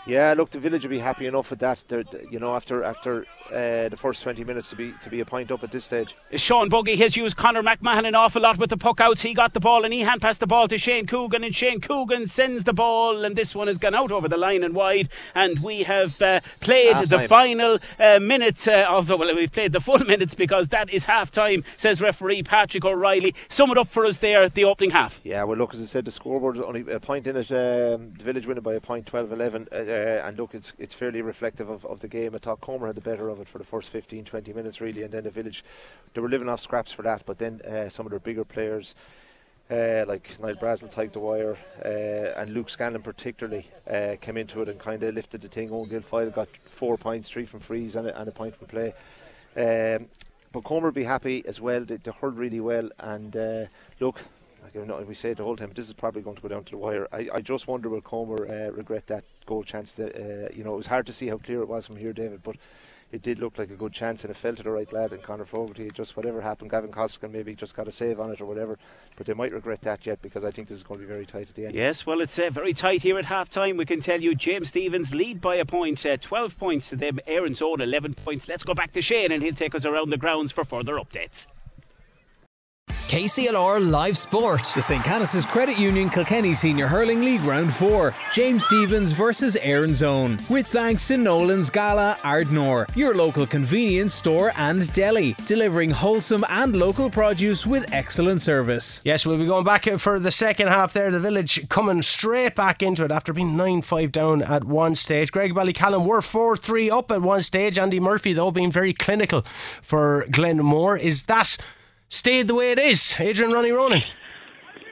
yeah, look, the Village will be happy enough with that. They're, you know, after after uh, the first twenty minutes to be to be a point up at this stage. Sean Buggy has used Conor McMahon an awful lot with the puck outs. He got the ball and he hand passed the ball to Shane Coogan, and Shane Coogan sends the ball, and this one has gone out over the line and wide. And we have uh, played half the time. final uh, minutes uh, of the, well, we've played the full minutes, because that is half time, says referee Patrick O'Reilly. Sum it up for us there at the opening half. Yeah, well, look, as I said, the scoreboard is only a point in it. Um, the Village win it by a point, twelve eleven. Uh, Uh, and look, it's it's fairly reflective of, of the game. I thought Comer had the better of it for the first fifteen to twenty minutes really, and then the Village, they were living off scraps for that, but then uh, some of their bigger players uh, like Niall Brassil, Tygo Dwyer uh, and Luke Scanlon particularly uh, came into it and kind of lifted the thing. Owen Guilfoyle got four points, three from frees and a, and a point from play. Um, but Comer would be happy as well. They, they hurled really well, and uh, look, like we say it the whole time, this is probably going to go down to the wire. I, I just wonder will Comer uh, regret that goal chance that, uh, you know, it was hard to see how clear it was from here, David, but it did look like a good chance, and it fell to the right lad, and Conor Fogarty, just whatever happened, Gavin Costigan maybe just got a save on it or whatever, but they might regret that yet, because I think this is going to be very tight at the end. Yes, well, it's uh, very tight here at half time. We can tell you James Stephens lead by a point, uh, twelve points to them. Erin's Own eleven points. Let's go back to Shane, and he'll take us around the grounds for further updates. K C L R Live Sport. The Saint Canice's Credit Union Kilkenny Senior Hurling League Round four. James Stephens versus Erin's Own. With thanks to Nolan's Gala, Ardnore, your local convenience store and deli, delivering wholesome and local produce with excellent service. Yes, we'll be going back for the second half there. The Village coming straight back into it after being nine five down at one stage. Graigue-Ballycallan were four three up at one stage. Andy Murphy, though, being very clinical for Glenmore. Is that stayed the way it is? Adrian Ronnie Ronan.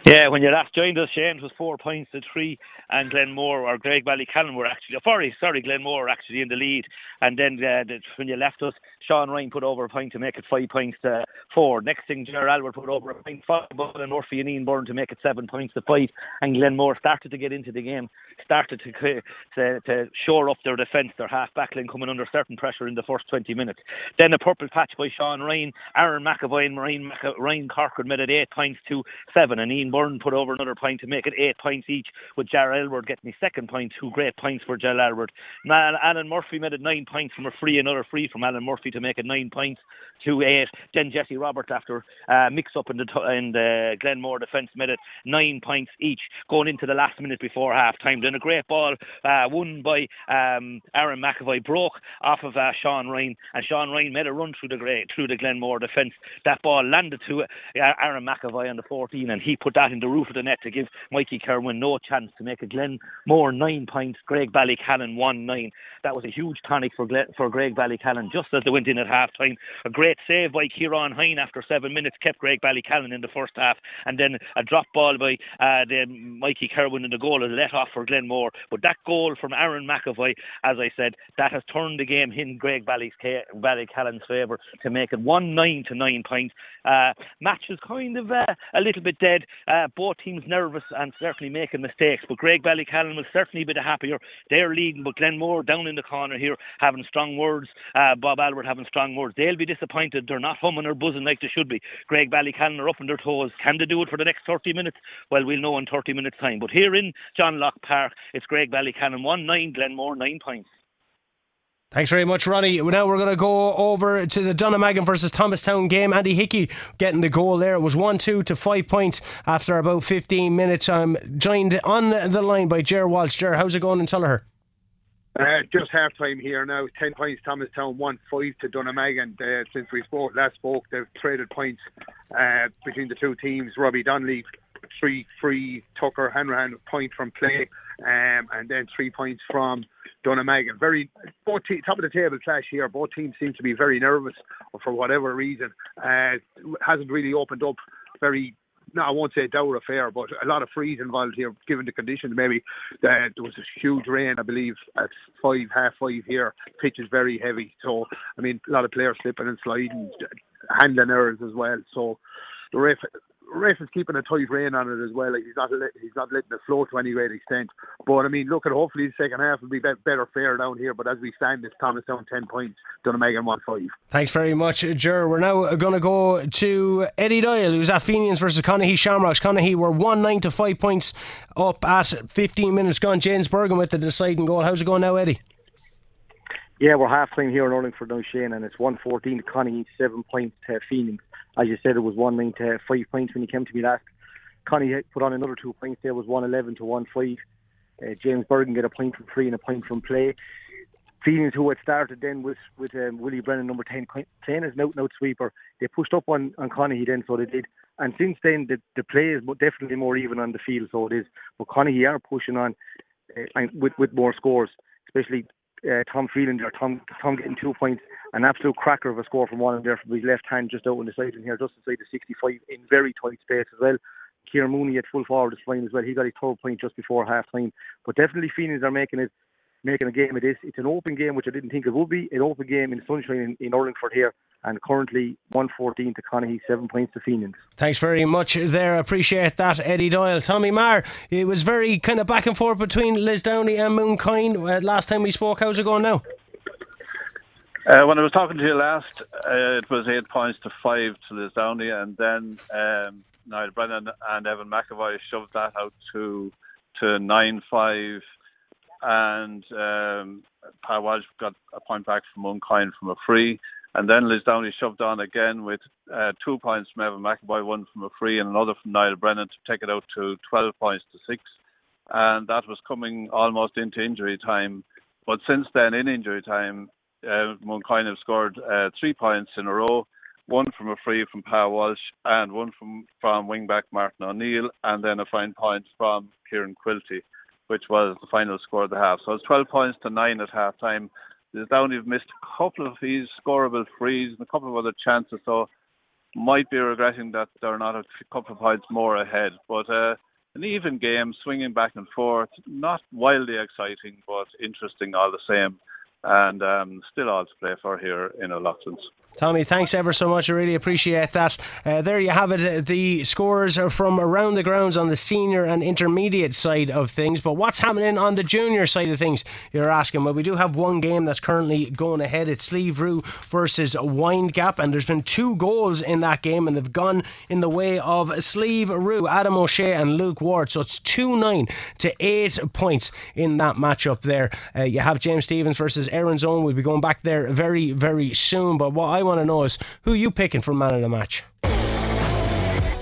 Yeah, when you last joined us, Shane, it was four points to three, and Glenmore or Graigue-Ballycallan were actually, sorry, sorry, Glenmore were actually in the lead. And then uh, the, when you left us, Sean Ryan put over a point to make it five points to four. Next thing, Gerard Albert put over a point five, and Murphy and Ian Byrne to make it seven points to five. And Glenmore started to get into the game, started to to, to shore up their defence, their half back line coming under certain pressure in the first twenty minutes. Then a purple patch by Sean Ryan, Aaron McAvoy and Ryan, Mac- Ryan Corcoran made it eight points to seven, and Ian Byrne put over another point to make it eight points each, with Gerard Albert getting his second point, two great points for Gerard Albert. Now, Alan Murphy made it nine points from a free, another free from Alan Murphy to make it nine points to eight. Then Jesse Roberts, after uh, mix up in the, t- in the Glenmore defence, made it nine points each going into the last minute before half time. Then a great ball uh, won by um, Aaron McAvoy, broke off of uh, Sean Ryan, and Sean Ryan made a run through the grey, through the Glenmore defence. That ball landed to uh, Aaron McAvoy on the fourteen, and he put that in the roof of the net to give Mikey Kerwin no chance to make it Glenmore nine points, Graigue-Ballycallan one nine. That was a huge tonic for Gle- for Graigue-Ballycallan just as they went in at half time. A great save by Kieran Hine after seven minutes kept Graigue-Ballycallan in the first half, and then a drop ball by uh, the Mikey Kerwin in the goal, a let off for Glenmore more. But that goal from Aaron McAvoy, as I said, that has turned the game in Graigue-Ballycallan's favour to make it one nine to nine points. Uh, match is kind of uh, a little bit dead. Uh, both teams nervous and certainly making mistakes. But Graigue-Ballycallan will certainly be the happier. They're leading, but Glenmore down in the corner here having strong words. Uh, Bob Albert having strong words. They'll be disappointed. They're not humming or buzzing like they should be. Graigue-Ballycallan are up on their toes. Can they do it for the next thirty minutes? Well, we'll know in thirty minutes time. But here in John Locke Park, it's Graigue-Ballycallan one nine, Glenmore nine points. Thanks very much, Ronnie. Now we're going to go over to the Dunnamaggin versus Thomastown game. Andy Hickey getting the goal there. It was one two to five points after about fifteen minutes. I'm joined on the line by Ger Walsh. Ger, how's it going in Tullaher? Uh, just half time here now. ten points Thomastown, one five to Dunnamaggin. Uh, since we spoke last spoke, they've traded points uh, between the two teams. Robbie Donnelly, three free, Tucker Hanrahan, point from play, um, and then three points from Dunnamaggin. Very both te- top of the table clash here. Both teams seem to be very nervous for whatever reason. Uh, hasn't really opened up very. No, I won't say dour affair, but a lot of freeze involved here, given the conditions. Maybe uh, there was a huge rain, I believe, at five, half five here. Pitch is very heavy, so I mean, a lot of players slipping and sliding, handling errors as well. So the ref, ref is keeping a tight rein on it as well. Like, he's not let, he's not letting it flow to any great extent. But I mean, look at hopefully the second half will be better fair down here. But as we stand, it's Thomastown ten points, Dunnamaggin one five. Thanks very much, Ger. We're now going to go to Eddie Doyle, who's at Fenians versus Connahee Shamrocks. Connahee were one nine to five points up at fifteen minutes gone. James Bergen with the deciding goal. How's it going now, Eddie? Yeah, we're half time here in Urlingford now, Shane, and it's one fourteen to Connahee, seven points to Fenians. As you said, it was one nine to five points when you came to me last. Connie put on another two points. There was one eleven to one five. Uh, James Bergen get a point from free and a point from play. Fenians, who had started then with with um, Willie Brennan, number ten, ten as an out and out sweeper. They pushed up on on Connie then, so they did. And since then, the the play is definitely more even on the field, so it is. But Connie are pushing on uh, and with with more scores, especially. Uh, Tom Freeland or Tom Tom getting two points, an absolute cracker of a score from one of there from his left hand just out on the side in here, just inside the sixty-five in very tight space as well. Kieran Mooney at full forward is flying as well. He got his third point just before half time. But definitely Fenians are making it making a game of this. It's an open game, which I didn't think it would be. An open game in sunshine in, in Urlingford here, and currently one fourteen to Connahee, seven points to Fenians. Thanks very much there. Appreciate that, Eddie Doyle. Tommy Marr, it was very kind of back and forth between Liz Downey and Moon Kine uh, last time we spoke. How's it going now? Uh, when I was talking to you last, uh, it was eight points to five to Liz Downey, and then um, Niall Brennan and Evan McAvoy shoved that out to to nine five. And um, Pawaj got a point back from Moon Kine from a free. And then Liz Downey shoved on again with uh, two points from Evan McAvoy, one from a free and another from Niall Brennan to take it out to twelve points to six. And that was coming almost into injury time. But since then, in injury time, uh, Moon Kine have scored uh, three points in a row, one from a free from Pa Walsh and one from, from wingback Martin O'Neill, and then a fine point from Kieran Quilty, which was the final score of the half. So it's twelve points to nine at half time. Liz Downey have missed a couple of these scoreable frees and a couple of other chances, so might be regretting that they're not a couple of points more ahead. But uh, an even game, swinging back and forth, not wildly exciting, but interesting all the same. And um, still all to play for here in O'Loughlin's. Tommy, thanks ever so much. I really appreciate that. Uh, there you have it. The scores are from around the grounds on the senior and intermediate side of things. But what's happening on the junior side of things, you're asking? Well, we do have one game that's currently going ahead. It's Slieve Rue versus Windgap, and there's been two goals in that game, and they've gone in the way of Slieve Rue, Adam O'Shea and Luke Ward. So it's two nine to eight points in that matchup there. Uh, you have James Stephens versus Erin's Own. We'll be going back there very, very soon. But what I want to know is, who are you picking for man of the match?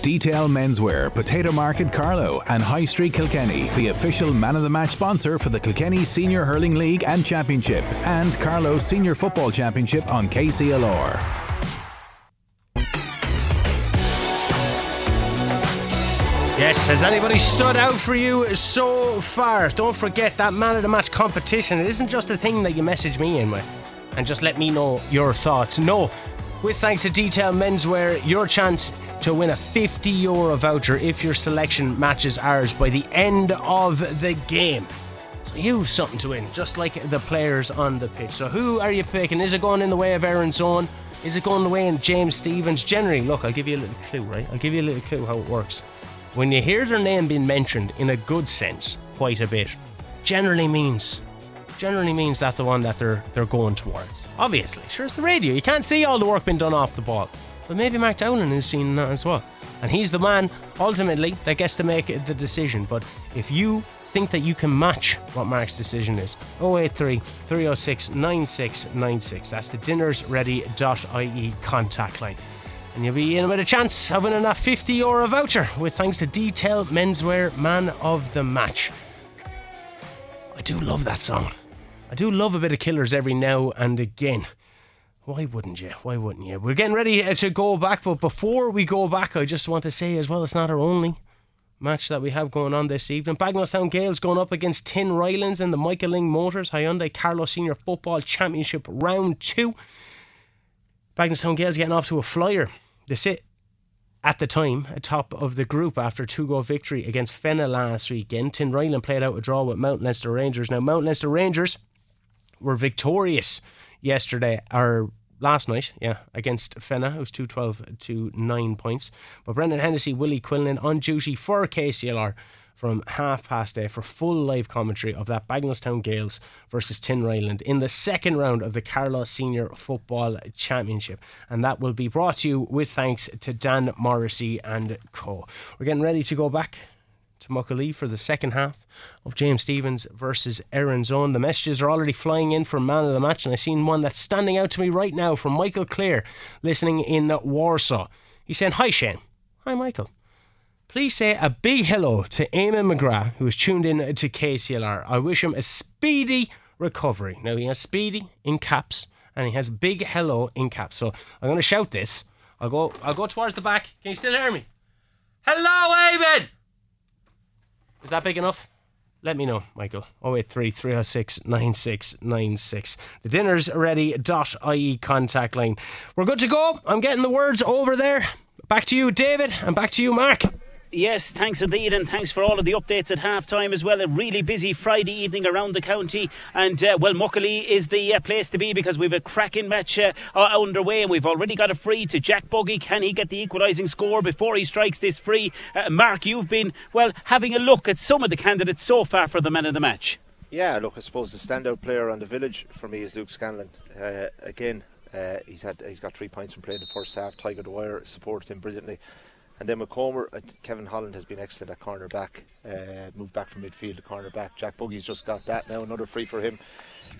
Detail Menswear, Potato Market Carlow and High Street Kilkenny, the official man of the match sponsor for the Kilkenny Senior Hurling League and Championship and Carlow Senior Football Championship on K C L R. Yes, has anybody stood out for you so far? Don't forget that man of the match competition. It isn't just a thing that you message me in with and just let me know your thoughts. No, with thanks to Detail Menswear, your chance to win a fifty euro voucher if your selection matches ours by the end of the game. So you've something to win, just like the players on the pitch. So who are you picking? Is it going in the way of Erin's Own? Is it going the way in James Stephens? Generally, look, I'll give you a little clue, right? I'll give you a little clue how it works. When you hear their name being mentioned in a good sense quite a bit, generally means generally means that the one that they're they're going towards. Obviously, sure, it's the radio. You can't see all the work being done off the ball. But maybe Mark Dowling is seen that as well. And he's the man, ultimately, that gets to make the decision. But if you think that you can match what Mark's decision is, oh eight three, three oh six, nine six nine six. That's the dinners ready dot I E contact line. And you'll be in with a chance of winning that fifty euro voucher with thanks to Detail Menswear Man of the Match. I do love that song. I do love a bit of Killers every now and again. Why wouldn't you? Why wouldn't you? We're getting ready to go back, but before we go back, I just want to say as well, it's not our only match that we have going on this evening. Bagnallstown Gales going up against Tin Rylands in the Michael Ling Motors Hyundai Carlow Senior Football Championship Round two. Bagnallstown Gales getting off to a flyer. They sit at the time atop of the group after two-goal victory against Fenna last weekend. Tin Ryland played out a draw with Mount Leinster Rangers. Now, Mount Leinster Rangers were victorious yesterday, or last night, yeah, against Fenna. It was two twelve to nine points. But Brendan Hennessy, Willie Quinlan on duty for K C L R from half past eight for full live commentary of that Bagnallstown Gales versus Tin Ryland in the second round of the Carlow Senior Football Championship. And that will be brought to you with thanks to Dan Morrissey and co. We're getting ready to go back to Muckalee for the second half of James Stephens versus Erin's Own. The messages are already flying in from Man of the Match, and I've seen one that's standing out to me right now from Michael Clear, listening in Warsaw. He said, "Hi Shane." Hi Michael. "Please say a big hello to Eamon McGrath, who is tuned in to K C L R. I wish him a speedy recovery." Now, he has speedy in caps and he has big hello in caps. So I'm going to shout this. I'll go I'll go towards the back. Can you still hear me? "Hello Eamon!" Is that big enough? Let me know, Michael. oh eight three, three oh six, nine six nine six. The dinners ready dot I E contact line. We're good to go. I'm getting the words over there. Back to you, David, and back to you, Mark. Yes, thanks indeed, and thanks for all of the updates at half-time as well. A really busy Friday evening around the county, and uh, well, Muckalee is the uh, place to be because we've a cracking match uh, underway, and we've already got a free to Jack Buggy. Can he get the equalising score before he strikes this free? Uh, Mark, you've been, well, having a look at some of the candidates so far for the man of the match. Yeah, look, I suppose the standout player on the village for me is Luke Scanlon. Uh, again, uh, he's had he's got three points from playing the first half. Tygo Dwyer supported him brilliantly. And then with Comer, Kevin Holland has been excellent at cornerback, uh, moved back from midfield to cornerback. Jack Buggy's just got that now, another free for him.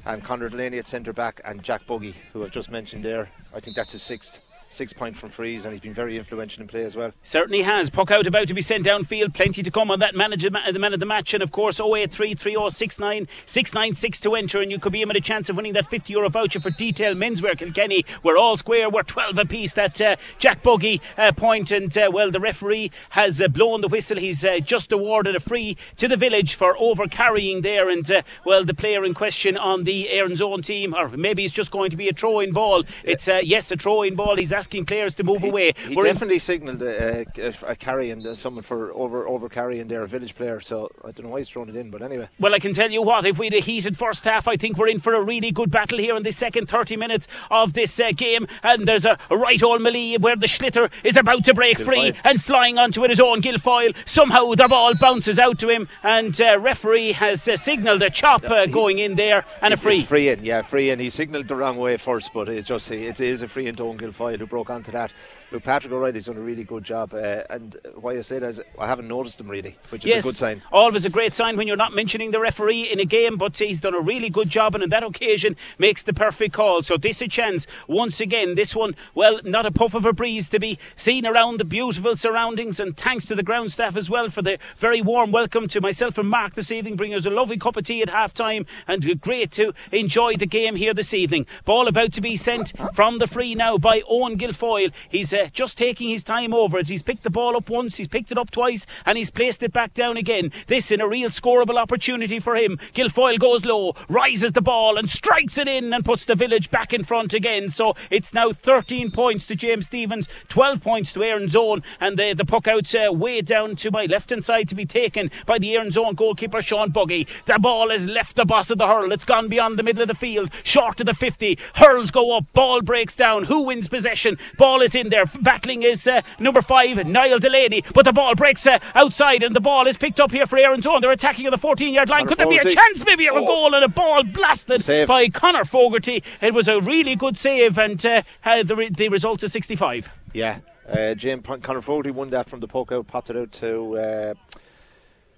And Conor Delaney at centre back, and Jack Buggy, who I've just mentioned there, I think that's his sixth. Six points from frees, and he's been very influential in play as well. Certainly has. Puck out about to be sent downfield. Plenty to come on that manager, the man of the match. And of course, oh eight three, three oh six nine six nine six to enter, and you could be in with a chance of winning that fifty euro voucher for Detail Menswear Kilkenny. We're all square. We're twelve apiece. That uh, Jack Buggy uh, point, and uh, well, the referee has uh, blown the whistle. He's uh, just awarded a free to the village for over carrying there, and uh, well, the player in question on the Erin's Own team, or maybe it's just going to be a throw-in ball. Yeah. It's uh, yes, a throw-in ball. He's asking players to move he, away. He We're definitely signalled uh, a carrying uh, someone for over over carrying there, a village player. So I don't know why he's thrown it in, but anyway. Well, I can tell you what, if we had a heated first half, I think we're in for a really good battle here in the second thirty minutes of this uh, game. And there's a right old melee where the Schlitter is about to break Guilfoyle free, and flying onto it is Owen Guilfoyle. Somehow the ball bounces out to him, and uh, referee has uh, signalled a chop uh, going in there and a free. It's free in, yeah, free in. He signalled the wrong way first, but it's just it is a free in to Owen Guilfoyle, who broke onto that. Look, Patrick O'Reilly's done a really good job, uh, and why I say that is I haven't noticed him really, which is yes, a good sign. Always a great sign when you're not mentioning the referee in a game, but he's done a really good job, and on that occasion makes the perfect call. So this a chance once again. This one, well, not a puff of a breeze to be seen around the beautiful surroundings, and thanks to the ground staff as well for the very warm welcome to myself and Mark this evening, bringing us a lovely cup of tea at half time, and great to enjoy the game here this evening. Ball about to be sent from the free now by Owen Owen Guilfoyle. He's uh, just taking his time over it. He's picked the ball up once, he's picked it up twice, and he's placed it back down again. This in a real scoreable opportunity for him. Guilfoyle goes low, rises the ball and strikes it in and puts the Village back in front again. So it's now thirteen points to James Stephens, twelve points to Erin's Own, and the, the puck out's uh, way down to my left hand side to be taken by the Erin's Own goalkeeper Sean Buggy. The ball has left the boss of the hurl, it's gone beyond the middle of the field, short of the fifty. Hurls go up, ball breaks down. Who wins possession? Ball is in there, battling is uh, number five, Niall Delaney, but the ball breaks uh, outside and the ball is picked up here for Erin's Own. They're attacking on the fourteen yard line. Conor Could Fogarty. There be a chance maybe of a oh. goal, and a ball blasted save by Conor Fogarty. It was a really good save, and uh, the, re- the result is sixty-five. Yeah, uh, James, Conor Fogarty won that from the poke out, popped it out to uh,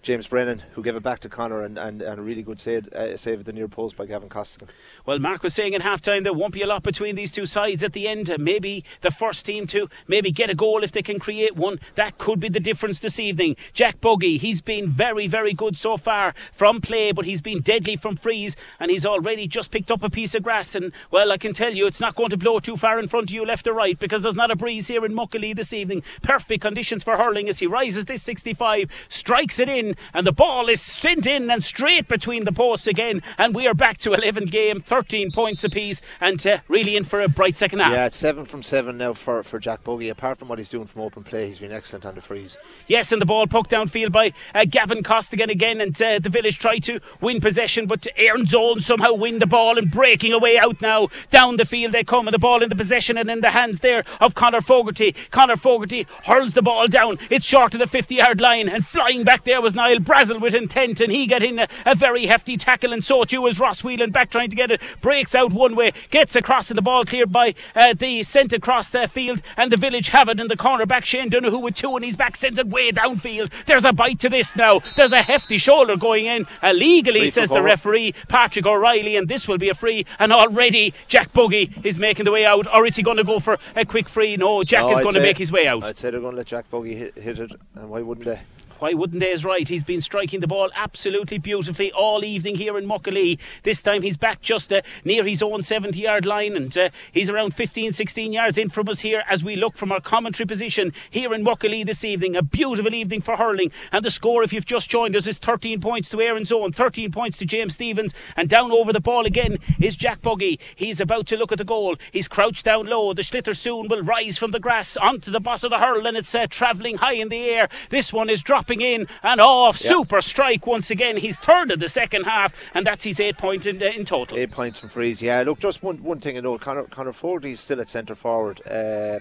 James Brennan, who gave it back to Conor, and, and, and a really good save, uh, save at the near post by Gavin Costigan. Well, Mark was saying at half-time there won't be a lot between these two sides at the end. Maybe the first team to maybe get a goal if they can create one. That could be the difference this evening. Jack Buggy, he's been very, very good so far from play, but he's been deadly from frees, and he's already just picked up a piece of grass. And, well, I can tell you it's not going to blow too far in front of you left or right, because there's not a breeze here in Muckalee this evening. Perfect conditions for hurling as he rises this sixty-five, strikes it in, and the ball is sent in and straight between the posts again, and we are back to eleventh game, thirteen points apiece, and uh, really in for a bright second half. Yeah, it's seven from seven now for, for Jack Buggy. Apart from what he's doing from open play, he's been excellent on the frees. Yes, and the ball poked downfield by uh, Gavin Costigan again, and uh, the Village try to win possession, but Erin's Own somehow win the ball, and breaking away out now down the field they come, and the ball in the possession and in the hands there of Conor Fogarty. Conor Fogarty hurls the ball down, it's short of the fifty yard line, and flying back there was Niall Brassil with intent, and he got in a, a very hefty tackle, and so too was Ross Whelan back trying to get it. Breaks out one way, gets across, and the ball cleared by uh, the sent across the field, and the Village have it in the corner back. Shane Donoghue with two, and he's back, sends it way downfield. There's a bite to this now, there's a hefty shoulder going in illegally, says the referee Patrick O'Reilly, and this will be a free, and already Jack Buggy is making the way out. Or is he going to go for a quick free? No, Jack no, is I'd going to make his way out. I'd say they're going to let Jack Buggy hit, hit it, and why wouldn't they? Why wouldn't they is right. He's been striking the ball absolutely beautifully all evening here in Muckalee. This time he's back just uh, near his own seventy yard line, and uh, he's around fifteen sixteen yards in from us here as we look from our commentary position here in Muckalee this evening. A beautiful evening for hurling, and the score, if you've just joined us, is thirteen points to Erin's Own, thirteen points to James Stephens, and down over the ball again is Jack Buggy. He's about to look at the goal, he's crouched down low. The Schlitter soon will rise from the grass onto the boss of the hurl, and it's uh, travelling high in the air. This one is dropped in and off. Yep. Super strike once again. He's third of the second half, and that's his eight points in, uh, in total. Eight points from frees. Yeah, look, just one one thing I know, Conor Conor Fogarty's still at centre forward, uh,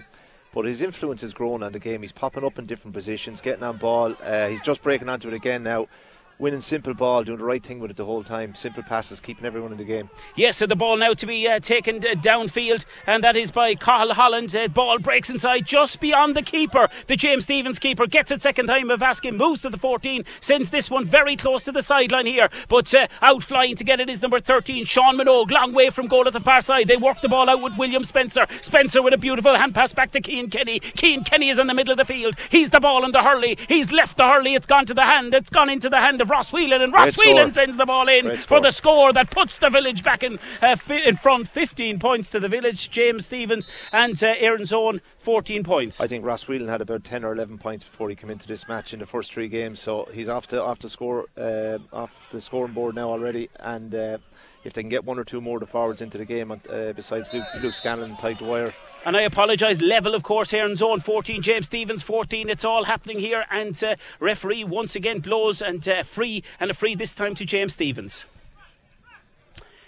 but his influence has grown on the game. He's popping up in different positions, getting on ball. Uh, he's just breaking onto it again now. Winning simple ball, doing the right thing with it the whole time. Simple passes, keeping everyone in the game. Yes, so the ball now to be uh, taken uh, downfield, and that is by Kyle Holland. Uh, ball breaks inside just beyond the keeper. The James Stephens keeper gets it second time of asking, moves to the fourteen, sends this one very close to the sideline here, but uh, out flying to get it is number thirteen, Sean Minogue. Long way from goal at the far side. They work the ball out with William Spencer. Spencer with a beautiful hand pass back to Kian Kenny. Kian Kenny is in the middle of the field. He's the ball in the hurley. He's left the hurley. It's gone to the hand. It's gone into the hand of Ross Whelan, and Ross Whelan sends the ball in for the score that puts the Village back in uh, fi- in front. fifteen points to the Village, James Stephens, and uh, Erin's Own fourteen points. I think Ross Whelan had about ten or eleven points before he came into this match in the first three games, so he's off the off the score uh, off the scoring board now already, and uh, if they can get one or two more of the forwards into the game, uh, besides Luke, Luke Scanlon and Tygo Dwyer. And I apologise, level of course Erin's Own fourteen, James Stephens fourteen. It's all happening here, and uh, referee once again blows and uh, free, and a free this time to James Stephens.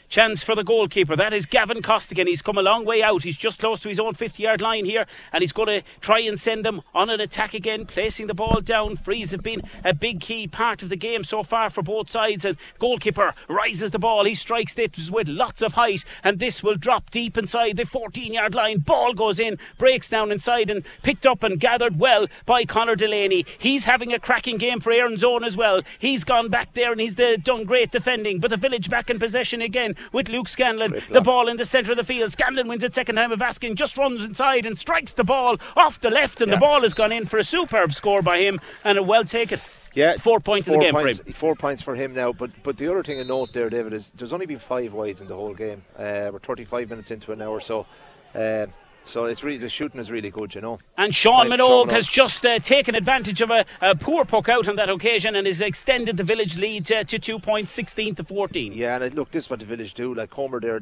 Chance for the goalkeeper, that is Gavin Costigan. He's come a long way out, he's just close to his own fifty yard line here, and he's going to try and send them on an attack again, placing the ball down. Frees have been a big key part of the game so far for both sides, and goalkeeper rises the ball, he strikes it with lots of height, and this will drop deep inside the fourteen yard line. Ball goes in, breaks down inside, and picked up and gathered well by Conor Delaney. He's having a cracking game for Erin's Own as well. He's gone back there and he's done great defending, but the Village back in possession again with Luke Scanlon. The ball in the centre of the field. Scanlon wins it second time of asking, just runs inside and strikes the ball off the left, and yeah. the ball has gone in for a superb score by him, and a well taken. Yeah, four points four in the game points, for him. Four points for him now. But but the other thing to note there, David, is there's only been five wides in the whole game. Uh, we're thirty-five minutes into an hour, so uh, So it's really, the shooting is really good, you know. And Sean Minogue has just uh, taken advantage of a, a poor puck out on that occasion and has extended the Village lead uh, to two points, sixteen to fourteen. Yeah, and look, this is what the Village do. Like Homer there,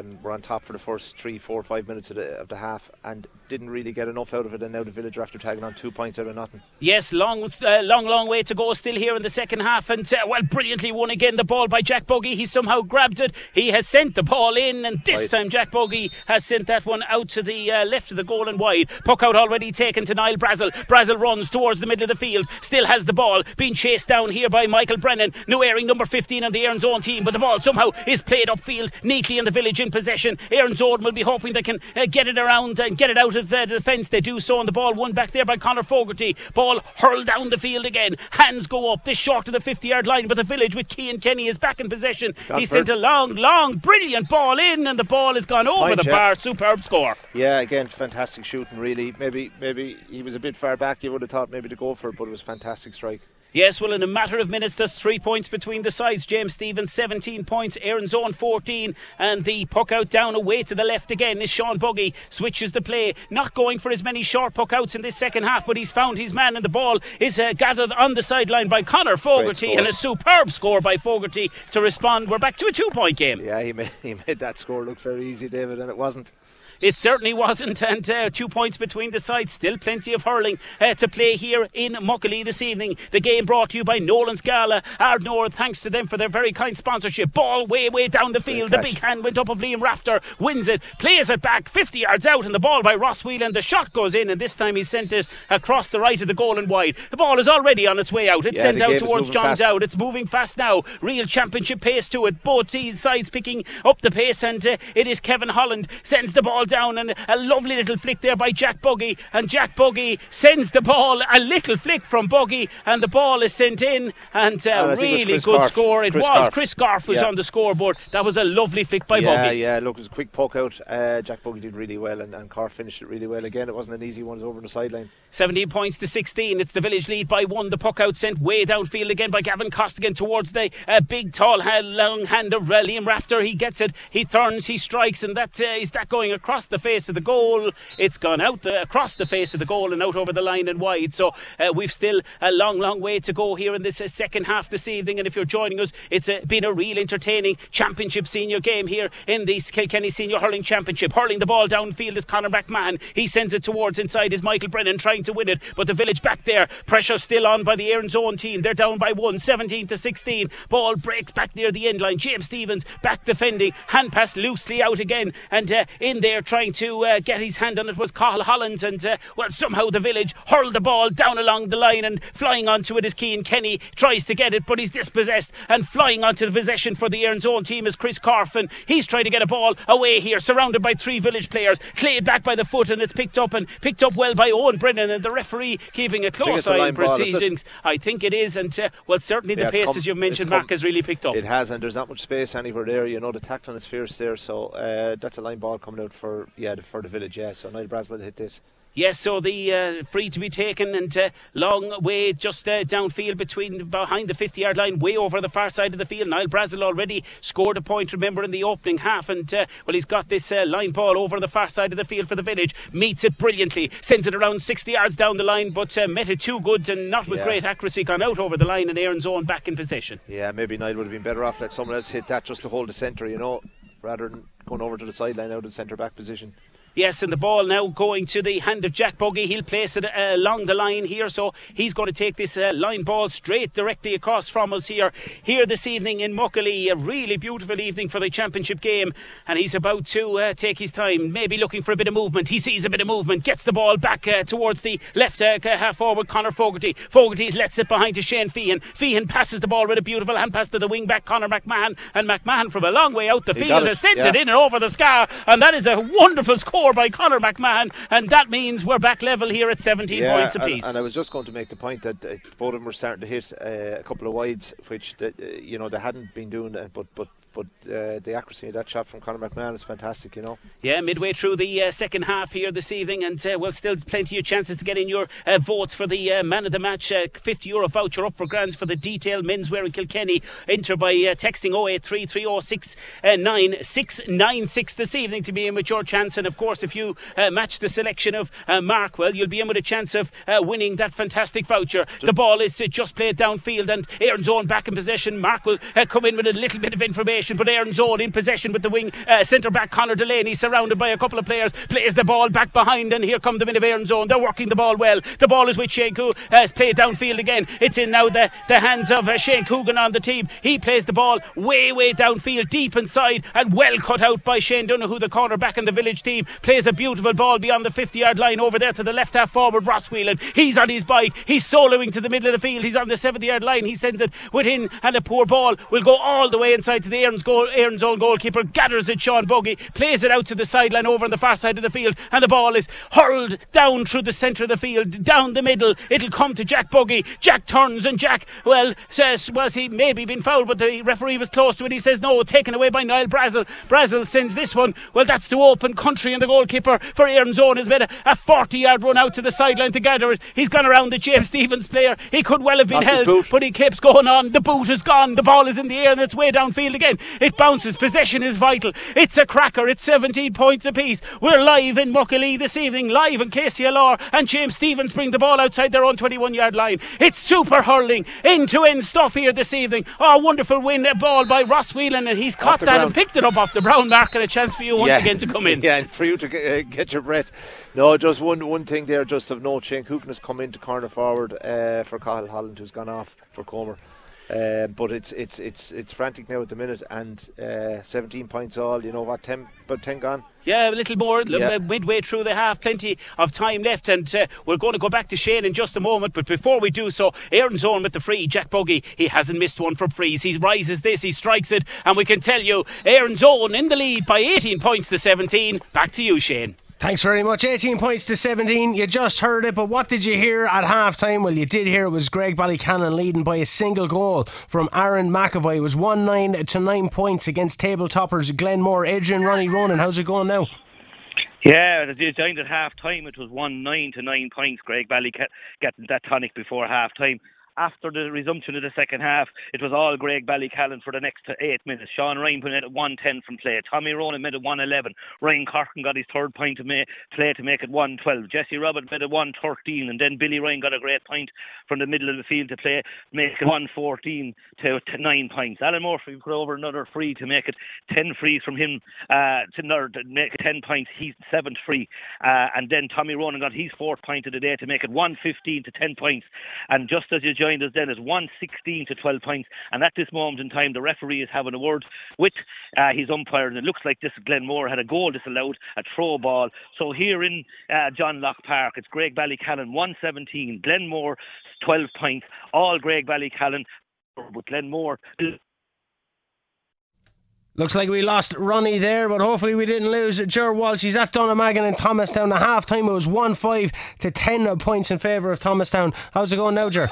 um, were on top for the first three, four, five minutes of the, of the half and didn't really get enough out of it, and now the Village are after tagging on two points out of nothing. Yes, long, uh, long, long way to go still here in the second half, and uh, well, brilliantly won again the ball by Jack Buggy. He somehow grabbed it. He has sent the ball in, and this right. time Jack Buggy has sent that one out to the uh, left of the goal and wide. Puck out already taken to Niall Brassil. Brassil runs towards the middle of the field, still has the ball, being chased down here by Michael Brennan, new airing number fifteen on the Erin's Own team, but the ball somehow is played upfield neatly and the Village in possession. Erin's Own will be hoping they can uh, get it around and get it out of uh, the fence. They do so, and the ball won back there by Conor Fogarty. Ball hurled down the field again, hands go up, this short of the fifty yard line, but the Village with Kian Kenny is back in possession. Got he sent a long long brilliant ball in, and the ball has gone over Mind the you. bar. Superb score. Yeah, again, fantastic shooting, really. Maybe maybe he was a bit far back, you would have thought maybe to go for it, but it was a fantastic strike. Yes, well, in a matter of minutes, there's three points between the sides. James Stephens, seventeen points. Erin's Own, fourteen. And the puck out down away to the left again is Sean Buggy. Switches the play. Not going for as many short puck outs in this second half, but he's found his man, and the ball is uh, gathered on the sideline by Conor Fogarty, and a superb score by Fogarty to respond. We're back to a two-point game. Yeah, he made, he made that score look very easy, David, and it wasn't. It certainly wasn't, and uh, two points between the sides. Still plenty of hurling uh, to play here in Muckalee this evening. The game brought to you by Nolan's Gala. Ardnore, thanks to them for their very kind sponsorship. Ball way, way down the field. The big hand went up of Liam Rafter. Wins it, plays it back, fifty yards out, and the ball by Ross Whelan. The shot goes in, and this time he sent it across the right of the goal and wide. The ball is already on its way out. It's yeah, sent out towards John fast. Dowd. It's moving fast now. Real championship pace to it. Both these sides picking up the pace, and uh, it is Kevin Holland sends the ball down. Down and a lovely little flick there by Jack Buggy, and Jack Buggy sends the ball, a little flick from Buggy, and the ball is sent in, and a and really good Garf. score it Chris was Garf. Chris Garf was yeah. on the scoreboard. That was a lovely flick by yeah, Buggy. Yeah, look, it was a quick poke out. uh, Jack Buggy did really well, and, and Garf finished it really well again. It wasn't an easy one, it was over on the sideline. seventeen points to sixteen, it's the Village lead by one. The puck out sent way downfield again by Gavin Costigan towards the uh, big tall long hand of uh, Liam Rafter. He gets it, he turns, he strikes, and that uh, is that going across the face of the goal. It's gone out the, across the face of the goal and out over the line and wide. So uh, we've still a long long way to go here in this uh, second half this evening, and if you're joining us, it's uh, been a real entertaining championship senior game here in the Kilkenny Senior Hurling Championship. Hurling the ball downfield is Conor McMahon. He sends it towards inside is Michael Brennan trying to win it, but the Village back there, pressure still on by the Erin's Own team. They're down by one, seventeen to sixteen. Ball breaks back near the end line. James Stephens back defending, hand pass loosely out again, and uh, in there trying to uh, get his hand on it was Carl Hollins, and uh, well, somehow the Village hurled the ball down along the line, and flying onto it is Kian Kenny. Tries to get it, but he's dispossessed, and flying onto the possession for the Erin's Own team is Chris Corfin, and he's trying to get a ball away here, surrounded by three Village players, cleared back by the foot, and it's picked up and picked up well by Owen Brennan, and the referee keeping a close eye on proceedings. I think it is, and uh, well, certainly yeah, the pace, come, as you've mentioned, Mark, has really picked up. It has, and there's not much space anywhere there, you know, the tackling is fierce there, so uh, that's a line ball coming out for For, yeah, for the Village, yeah. So Niall Brassil hit this. Yes, so the uh, free to be taken, and uh, long way just uh, downfield between behind the fifty yard line, way over the far side of the field. Niall Brassil already scored a point, remember, in the opening half, and uh, well, he's got this uh, line ball over the far side of the field for the Village, meets it brilliantly, sends it around sixty yards down the line, but uh, met it too good and not with yeah. great accuracy, gone out over the line, and Erin's Own back in possession. Yeah, maybe Niall would have been better off let someone else hit that just to hold the centre, you know, rather than going over to the sideline out of the centre back position. Yes, and the ball now going to the hand of Jack Buggy. He'll place it uh, along the line here, so he's going to take this uh, line ball straight directly across from us here here this evening in Muckalee. A really beautiful evening for the championship game, and he's about to uh, take his time, maybe looking for a bit of movement. He sees a bit of movement, gets the ball back uh, towards the left uh, half forward Conor Fogarty. Fogarty lets it behind to Shane Feehan. Feehan passes the ball with a beautiful hand pass to the wing back Conor McMahon, and McMahon from a long way out the he field has sent yeah. it in and over the scar, and that is a wonderful score by Conor McMahon, and that means we're back level here at seventeen yeah, points apiece. And, and I was just going to make the point that uh, both of them were starting to hit uh, a couple of wides, which the, uh, you know they hadn't been doing, uh, but but But uh, the accuracy of that shot from Conor McMahon is fantastic, you know. Yeah, midway through the uh, second half here this evening, and uh, well, still plenty of chances to get in your uh, votes for the uh, man of the match. Uh, fifty euro voucher up for grabs for the Detail Menswear in Kilkenny. Enter by uh, texting oh eight three three oh six nine six nine six this evening to be in with your chance. And of course, if you uh, match the selection of uh, Markwell, you'll be in with a chance of uh, winning that fantastic voucher. Just the ball is uh, just played downfield, and Erin's Own back in possession. Markwell uh, come in with a little bit of information, but Erin's Own in possession with the wing uh, centre-back Conor Delaney, surrounded by a couple of players, plays the ball back behind, and here come the men of Erin's Own. They're working the ball well. The ball is with Shane Coogan. Uh, it's played downfield again. It's in now the, the hands of uh, Shane Coogan on the team. He plays the ball way, way downfield, deep inside, and well cut out by Shane Donoghue, the cornerback in the Village team. Plays a beautiful ball beyond the fifty-yard line over there to the left half forward, Ross Whelan. He's on his bike. He's soloing to the middle of the field. He's on the seventy-yard line. He sends it within, and the poor ball will go all the way inside to the Erin's Goal, Erin's Own goalkeeper gathers it. Sean Buggy plays it out to the sideline over on the far side of the field, and the ball is hurled down through the centre of the field, down the middle. It'll come to Jack Buggy. Jack turns, and Jack, well, says, was he maybe been fouled, but the referee was close to it. He says no, taken away by Niall Brassil. Brassil sends this one, well, that's to open country, and the goalkeeper for Erin's Own has made a forty yard run out to the sideline to gather it. He's gone around the James Stephens player. He could well have been Lost held, but he keeps going on. The boot is gone. The ball is in the air, and it's way downfield again. It bounces. Possession is vital. It's a cracker. It's seventeen points apiece. We're live in Muckalee this evening, live in K C L R, and James Stephens bring the ball outside their own twenty-one yard line. It's super hurling, end-to-end stuff here this evening. Oh, wonderful win, a ball by Ross Whelan, and he's caught that brown. And picked it up off the brown mark, and a chance for you once yeah. again to come in. Yeah, and for you to get, uh, get your breath. No, just one one thing there, just of note, Shane Coogan has come into corner forward uh, for Cahill Holland, who's gone off for Comer. Uh, but it's it's it's it's frantic now at the minute, and uh, seventeen points all. You know what, ten but ten gone. Yeah, a little more yeah. midway through the half, plenty of time left, and uh, we're going to go back to Shane in just a moment. But before we do so, Erin's Own with the free. Jack Buggy, he hasn't missed one from frees. He rises this, he strikes it, and we can tell you Erin's Own in the lead by eighteen points to seventeen. Back to you, Shane. Thanks very much. eighteen points to seventeen. You just heard it, but what did you hear at half time? Well, you did hear it was Graigue-Ballycallan leading by a single goal from Aaron McAvoy. It was one nine to nine points against table toppers Glenmore. Adrian Ronnie Ronan, how's it going now? Yeah, as you joined at half time, it was one nine to nine points. Graigue-Ballycallan getting that tonic before half time. After the resumption of the second half, it was all Graigue-Ballycallan for the next eight minutes. Sean Ryan put it at one ten from play. Tommy Ronan made it one eleven. Ryan Corkin got his third point of play to make it one twelve. Jesse Robert made it one thirteen. And then Billy Ryan got a great point from the middle of the field to play, make it one fourteen to nine points. Alan Murphy put over another free to make it ten frees from him, uh, to make it ten points. He's seventh free. Uh, and then Tommy Ronan got his fourth point of the day to make it one fifteen to ten points. And just as you us then is one sixteen to twelve points, and at this moment in time the referee is having a word with uh, his umpire, and it looks like this Glenmore had a goal disallowed, a throw ball. So here in uh, John Locke Park, it's Graigue-Ballycallan one seventeen, Glenmore twelve points, all Graigue-Ballycallan, but Glenmore. Looks like we lost Ronnie there, but hopefully we didn't lose. Ger Walsh, he's at Dunnamaggin in Thomastown. At half time it was one five to ten points in favour of Thomastown. How's it going now, Ger?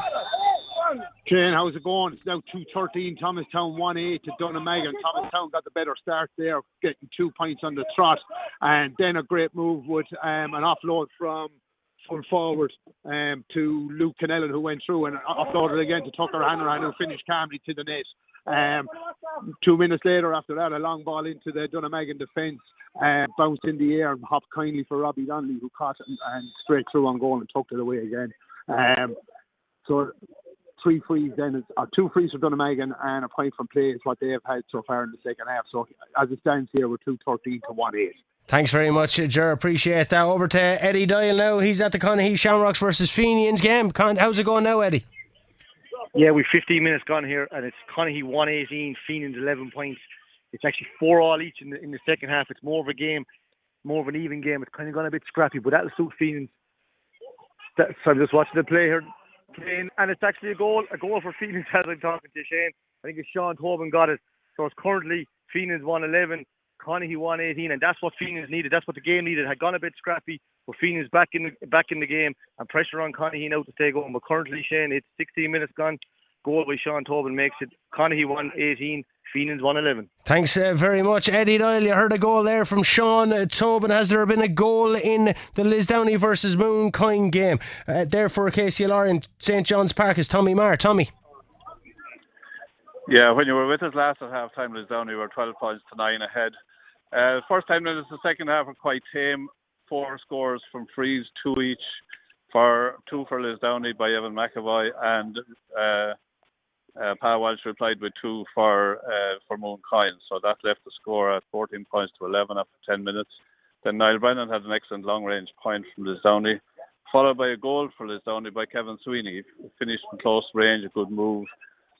Shane, how's it going? It's now two thirteen, Thomastown one eight to Dunnamaggin. Thomastown got the better start there, getting two points on the trot, and then a great move with um, an offload from full forward um, to Luke Canellan, who went through and offloaded again to Tucker Hanrahan, who finished calmly to the net. Um, two minutes later after that, a long ball into the Dunnamaggin defence, uh, bounced in the air and hopped kindly for Robbie Donnelly, who caught it and, and straight through on goal and tucked it away again. Um, so... Three frees then, or two frees for Dunnamaggin and a point from play is what they have had so far in the second half. So as it stands here, we're two thirteen to one eight. Thanks very much, Ger. Appreciate that. Over to Eddie Dial now. He's at the Conaghy Shamrocks versus Fenians game. Con- how's it going now, Eddie? Yeah, we've fifteen minutes gone here, and it's Conaghy one eighteen, Fenians eleven points. It's actually four all each in the, in the second half. It's more of a game, more of an even game. It's kind of gone a bit scrappy, but that'll suit Fenians. That, so I'm just watching the play here. Playing, and it's actually a goal a goal for Fenians as I'm talking to Shane. I think it's Sean Tobin got it, so it's currently Fenians one eleven, Conaghy one eighteen, and that's what Fenians needed, that's what the game needed. It had gone a bit scrappy, but Fenians back in the, back in the game, and pressure on Conaghy now to stay going. But currently, Shane, it's sixteen minutes gone. Goal by Sean Tobin makes it Conaghy one eighteen, Fenians one eleven. Thanks uh, very much, Eddie Doyle. You heard a goal there from Sean Tobin. Has there been a goal in the Lisdowney versus Mooncoin game? Uh, there for K C L R in Saint John's Park is Tommy Marr. Tommy. Yeah, when you were with us last at half time, Lisdowney, we were twelve points to nine ahead. Uh, first time notice the second half were quite tame. Four scores from Freeze, two each. For two for Lisdowney by Evan McAvoy, and uh, uh, Pa Walsh replied with two for uh, for Mooncoin. So that left the score at fourteen points to eleven after ten minutes. Then Niall Brennan had an excellent long-range point from Lisdowney, followed by a goal for Lisdowney by Kevin Sweeney. He finished in close range, a good move,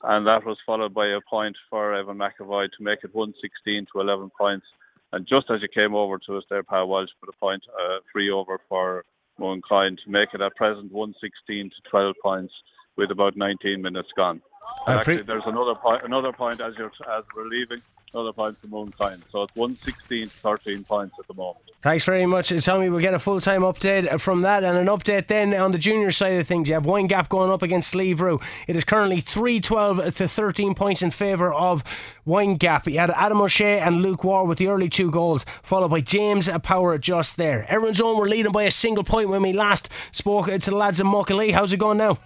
and that was followed by a point for Evan McAvoy to make it one sixteen to eleven points. And just as it came over to us there, Pa Walsh put a point uh, free over for Mooncoin to make it at present one sixteen to twelve points with about nineteen minutes gone. Actually, pre- there's another point. Another point as you're as we're leaving. Another point for Mooncoin. So it's one sixteen to thirteen points at the moment. Thanks very much, Tommy. We'll get a full time update from that, and an update then on the junior side of things. You have Wine Gap going up against Slieve Rue. It is currently three twelve to thirteen points in favour of Wine Gap. You had Adam O'Shea and Luke Ward with the early two goals, followed by James Power just there. Erin's Own were leading by a single point when we last spoke to the lads in Muckalee. How's it going now?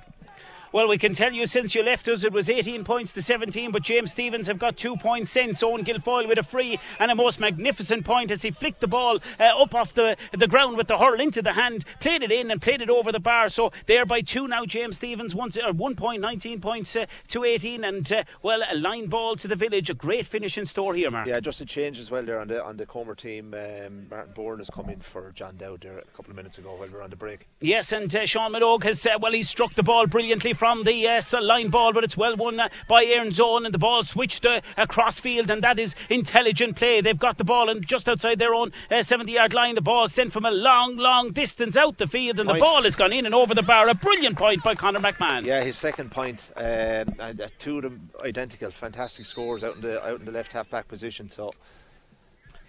Well, we can tell you since you left us, it was eighteen points to seventeen, but James Stephens have got two points since. Owen Guilfoyle with a free and a most magnificent point as he flicked the ball uh, up off the, the ground with the hurl into the hand, played it in and played it over the bar. So they're by two now, James Stephens, one, uh, one point, nineteen points uh, to eighteen, and uh, well, a line ball to the village. A great finish in store here, Mark. Yeah, just a change as well there on the on the Comer team. Um, Martin Bourne has come in for John Dowd there a couple of minutes ago while we were on the break. Yes, and uh, Sean Minogue has, uh, well, he struck the ball brilliantly from the uh, line ball, but it's well won uh, by Erin's Own, and the ball switched uh, across field, and that is intelligent play. They've got the ball and just outside their own seventy uh, yard line, the ball sent from a long long distance out the field, and point. The ball has gone in and over the bar. A brilliant point by Conor McMahon. Yeah, his second point, uh, and uh, two of them identical, fantastic scores out in the, out in the left half back position, so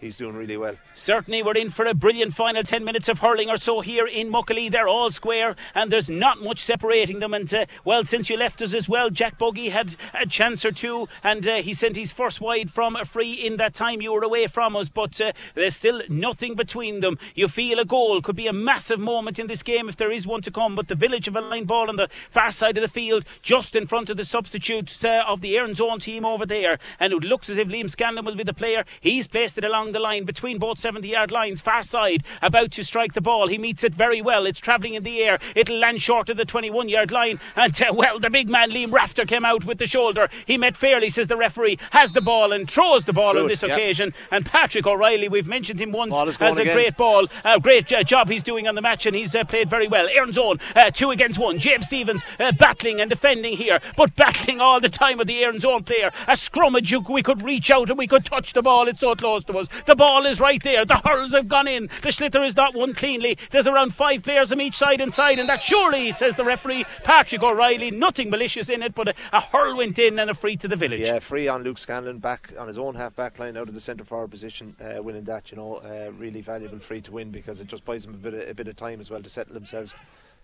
he's doing really well. Certainly we're in for a brilliant final ten minutes of hurling or so here in Muckalee. They're all square and there's not much separating them, and uh, well, since you left us as well, Jack Buggy had a chance or two, and uh, he sent his first wide from a free in that time you were away from us, but uh, there's still nothing between them. You feel a goal could be a massive moment in this game if there is one to come, but the village of a line ball on the far side of the field just in front of the substitutes uh, of the Erin's Own team over there, and it looks as if Liam Scanlon will be the player. He's placed it along the line between both seventy yard lines, far side, about to strike the ball. He meets it very well. It's travelling in the air. It'll land short of the twenty-one yard line, and uh, well, the big man Liam Rafter came out with the shoulder. He met fairly, says the referee, has the ball and throws the ball True. on this yep. occasion. And Patrick O'Reilly, we've mentioned him once, has a against. great ball, a great uh, job he's doing on the match, and he's uh, played very well. Erin's Own uh, two against one. James Stephens uh, battling and defending here, but battling all the time with the Erin's Own player. A scrummage, we could reach out and we could touch the ball. It's so close to us. The ball is right there. The hurls have gone in. The slither is not won cleanly. There's around five players on each side inside, and that surely, says the referee, Patrick O'Reilly, nothing malicious in it, but a, a hurl went in and a free to the village. Yeah, free on Luke Scanlon, back on his own half-back line out of the centre-forward position, uh, winning that, you know, uh, really valuable free to win, because it just buys them a bit of, a bit of time as well to settle themselves.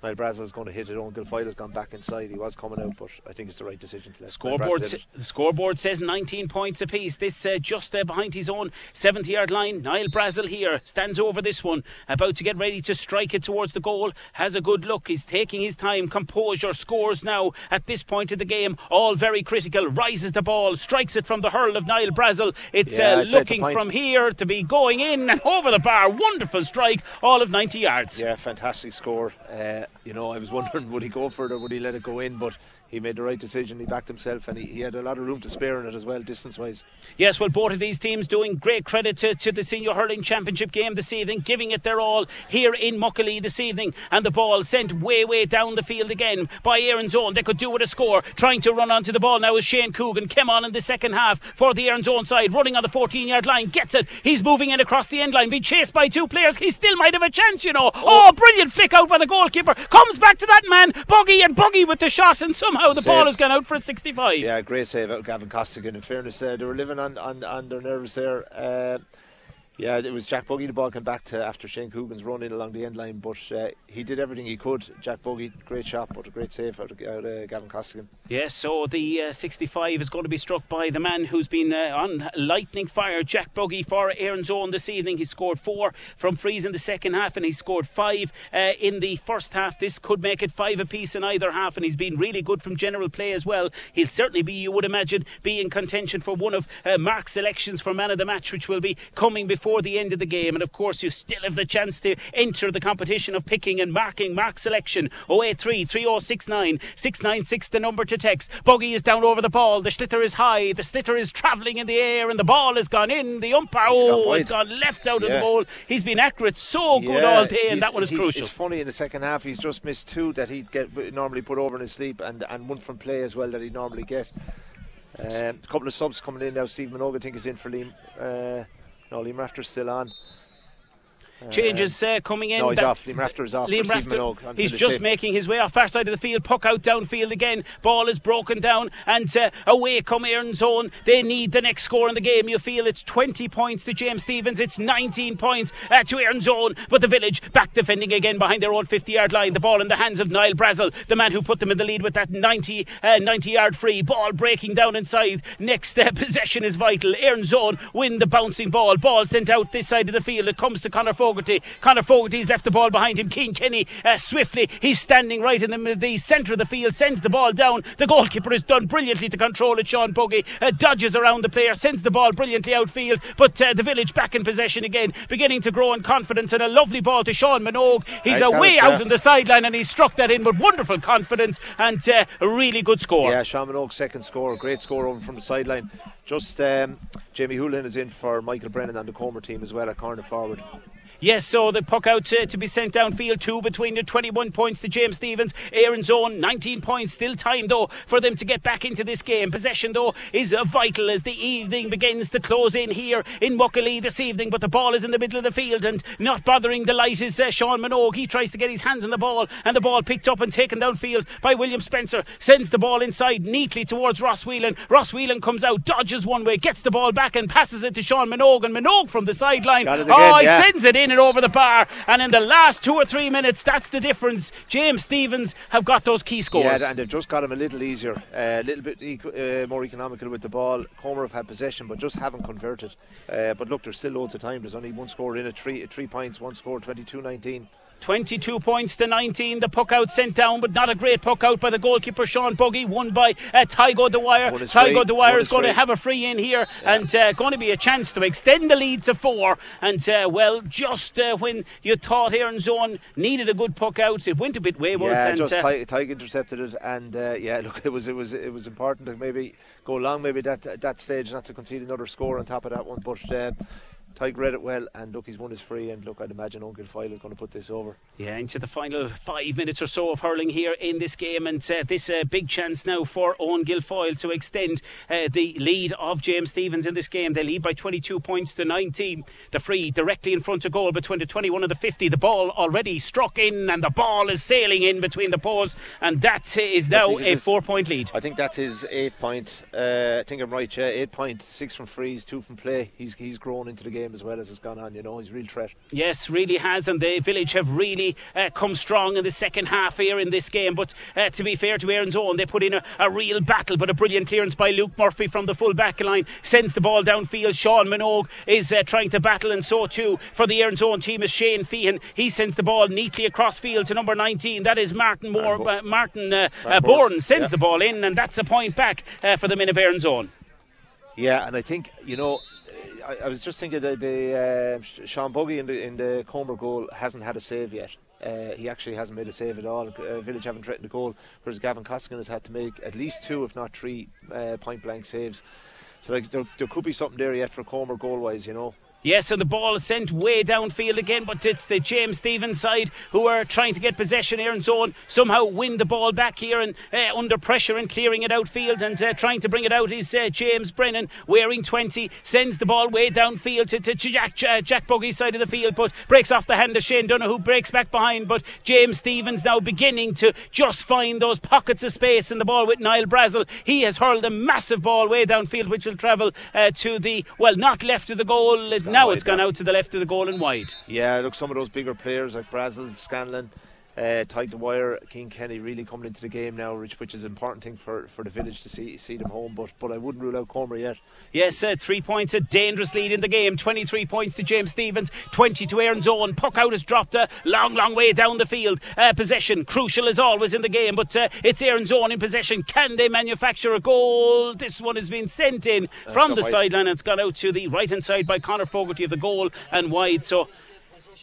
Niall Brassil is going to hit it. Owen Guilfoyle has gone back inside. He was coming out, but I think it's the right decision to let scoreboard s- The scoreboard says nineteen points apiece. This uh, just uh, behind his own seventy yard line. Niall Brassil here stands over this one, about to get ready to strike it towards the goal. Has a good look. He's taking his time. Composure. Scores now at this point of the game. All very critical. Rises the ball. Strikes it from the hurl of Niall Brassil. It's yeah, uh, looking from here to be going in and over the bar. Wonderful strike. All of ninety yards. Yeah, fantastic score. Uh, You know, I was wondering, would he go for it or would he let it go in? But he made the right decision. He backed himself, and he, he had a lot of room to spare in it as well, distance-wise. Yes, well, both of these teams doing great credit to, to the Senior Hurling Championship game this evening, giving it their all here in Muckalee this evening. And the ball sent way, way down the field again by Erin's Own. They could do with a score. Trying to run onto the ball now is Shane Coogan. Came on in the second half for the Erin's Own side, running on the fourteen-yard line. Gets it. He's moving in across the end line. Being chased by two players. He still might have a chance, you know. Oh, brilliant flick out by the goalkeeper. Comes back to that man, Buggy, and Buggy with the shot, and somehow Oh, the save. Ball has gone out for a sixty-five. Yeah, great save out of Gavin Costigan. In fairness, uh, they were living on, on, on their nerves there. Uh, Yeah, it was Jack Buggy. The ball came back to after Shane Coogan's run in along the end line, but uh, he did everything he could. Jack Buggy, great shot, but a great save out of uh, Gavin Costigan. Yeah, so the uh, sixty-five is going to be struck by the man who's been uh, on lightning fire, Jack Buggy, for Erin's Own this evening. He scored four from frees in the second half, and he scored five uh, in the first half. This could make it five apiece in either half, and he's been really good from general play as well. He'll certainly be, you would imagine, be in contention for one of uh, Mark's selections for man of the match, which will be coming before before the end of the game. And of course you still have the chance to enter the competition of picking and marking Mark selection. oh eight three, three oh six nine, six nine six the number to text. Buggy is down over the ball, the slither is high, the slither is travelling in the air, and the ball has gone in. The umpire has oh, gone left out yeah. of the goal. He's been accurate, so good yeah, all day, and that one is crucial. It's funny, in the second half he's just missed two that he'd get normally put over in his sleep, and, and one from play as well that he'd normally get. Um, a couple of subs coming in now. Steve Minogue, I think, is in for Liam. Uh, No, Liam Rafter's still on. Changes uh, coming in. No, he's off. Liam Rafter is off. Liam Rafter, he's just making his way off far side of the field. Puck out downfield again. Ball is broken down, and uh, away come Erin's Own. They need the next score in the game. You feel it's twenty points to James Stephens. It's nineteen points uh, to Erin's Own. But the village back defending again behind their own fifty-yard line. The ball in the hands of Niall Brassil, the man who put them in the lead with that ninety-yard free. Ball breaking down inside. Next uh, possession is vital. Erin's Own win the bouncing ball. Ball sent out this side of the field. It comes to Conor Fogarty. Fogarty. Conor Fogarty's left the ball behind him. Kian Kenny uh, swiftly, he's standing right in the, the centre of the field, sends the ball down. The goalkeeper has done brilliantly to control it. Sean Buggy uh, dodges around the player, sends the ball brilliantly outfield, but uh, the village back in possession again, beginning to grow in confidence, and a lovely ball to Sean Minogue. He's nice away out on the sideline, and he struck that in with wonderful confidence, and uh, a really good score. Yeah, Sean Minogue's second score, great score over from the sideline. Just um, Jamie Hoolan is in for Michael Brennan on the Comer team as well at corner forward. Yes, so the puck out to, to be sent downfield. Two between the twenty-one points to James Stephens. Erin's Own nineteen points. Still time though for them to get back into this game. Possession though is uh, vital as the evening begins to close in here in Muckalee this evening. But the ball is in the middle of the field, and not bothering the light is uh, Sean Minogue. He tries to get his hands on the ball, and the ball picked up and taken downfield by William Spencer. Sends the ball inside neatly towards Ross Whelan. Ross Whelan comes out, dodges one way, gets the ball back and passes it to Sean Minogue. And Minogue from the sideline, oh, yeah. he sends it in over the bar, and in the last two or three minutes, that's the difference. James Stephens have got those key scores. Yeah, and they've just got him a little easier, a uh, little bit eco- uh, more economical with the ball. Comer have had possession but just haven't converted. Uh, but look, there's still loads of time. There's only one score in it, three, three points, one score, twenty-two nineteen. twenty-two points to nineteen. The puck out sent down, but not a great puck out by the goalkeeper Sean Buggy. Won by uh, Tygo Dwyer. Tygo Dwyer is, is going to have a free in here, yeah. and uh, going to be a chance to extend the lead to four. And uh, well, just uh, when you thought Erin's Own needed a good puck out, it went a bit waywards. Yeah, and just uh, Tygo Ty intercepted it, and uh, yeah, look, it was it was it was important to maybe go long, maybe that at that stage, not to concede another score on top of that one, but. Uh, Tyke read it well, and look, he's won his free, and look, I'd imagine Owen Guilfoyle is going to put this over. Yeah, into the final five minutes or so of hurling here in this game, and uh, this uh, big chance now for Owen Guilfoyle to extend uh, the lead of James Stephens in this game. They lead by twenty-two points to nineteen. The free directly in front of goal between the twenty-one and the fifty. The ball already struck in, and the ball is sailing in between the paws, and that is now a four-point lead. I think that's his eight-point. Uh, I think I'm right, yeah, eight point, six from frees, two from play. He's he's grown into the game as well as it's gone on, you know, he's a real threat. Yes, really has, and the village have really uh, come strong in the second half here in this game, but uh, to be fair to Erin's Own, they put in a, a real battle, but a brilliant clearance by Luke Murphy from the full back line, sends the ball downfield. Sean Minogue is uh, trying to battle, and so too for the Erin's Own team is Shane Feehan. He sends the ball neatly across field to number nineteen, that is Martin Moore, Bo- uh, Martin uh, uh, Bourne sends yeah. the ball in, and that's a point back uh, for the men of Erin's Own. Yeah, and I think, you know, I, I was just thinking that the uh, Sean Buggy in the in the Comer goal hasn't had a save yet. Uh, he actually hasn't made a save at all. Uh, Village haven't threatened the goal, whereas Gavin Costigan has had to make at least two, if not three, uh, point blank saves. So like, there, there could be something there yet for Comer goal wise, you know. Yes, and the ball is sent way downfield again, but it's the James Stephens side who are trying to get possession. Erin's Own somehow win the ball back here, and uh, under pressure and clearing it outfield, and uh, trying to bring it out is uh, James Brennan, wearing twenty, sends the ball way downfield to, to Jack, uh, Jack Buggy's side of the field, but breaks off the hand of Shane Donoghue, breaks back behind, but James Stephens now beginning to just find those pockets of space, and the ball with Niall Brassil. He has hurled a massive ball way downfield, which will travel uh, to the, well, not left of the goal, now it's gone out to the left of the goal and wide. Yeah, look, some of those bigger players like Brassil, Scanlon, Uh, Tygo Dwyer, Kian Kenny really coming into the game now, which, which is an important thing for, for the village to see see them home, but but I wouldn't rule out Comer yet. Yes, uh, three points, a dangerous lead in the game. Twenty-three points to James Stephens, twenty to Erin's Own. Puck out has dropped a long long way down the field. Uh, possession crucial as always in the game, but uh, it's Erin's Own in possession. Can they manufacture a goal? This one has been sent in uh, from the sideline. It's gone out to the right hand side by Conor Fogarty of the goal and wide. So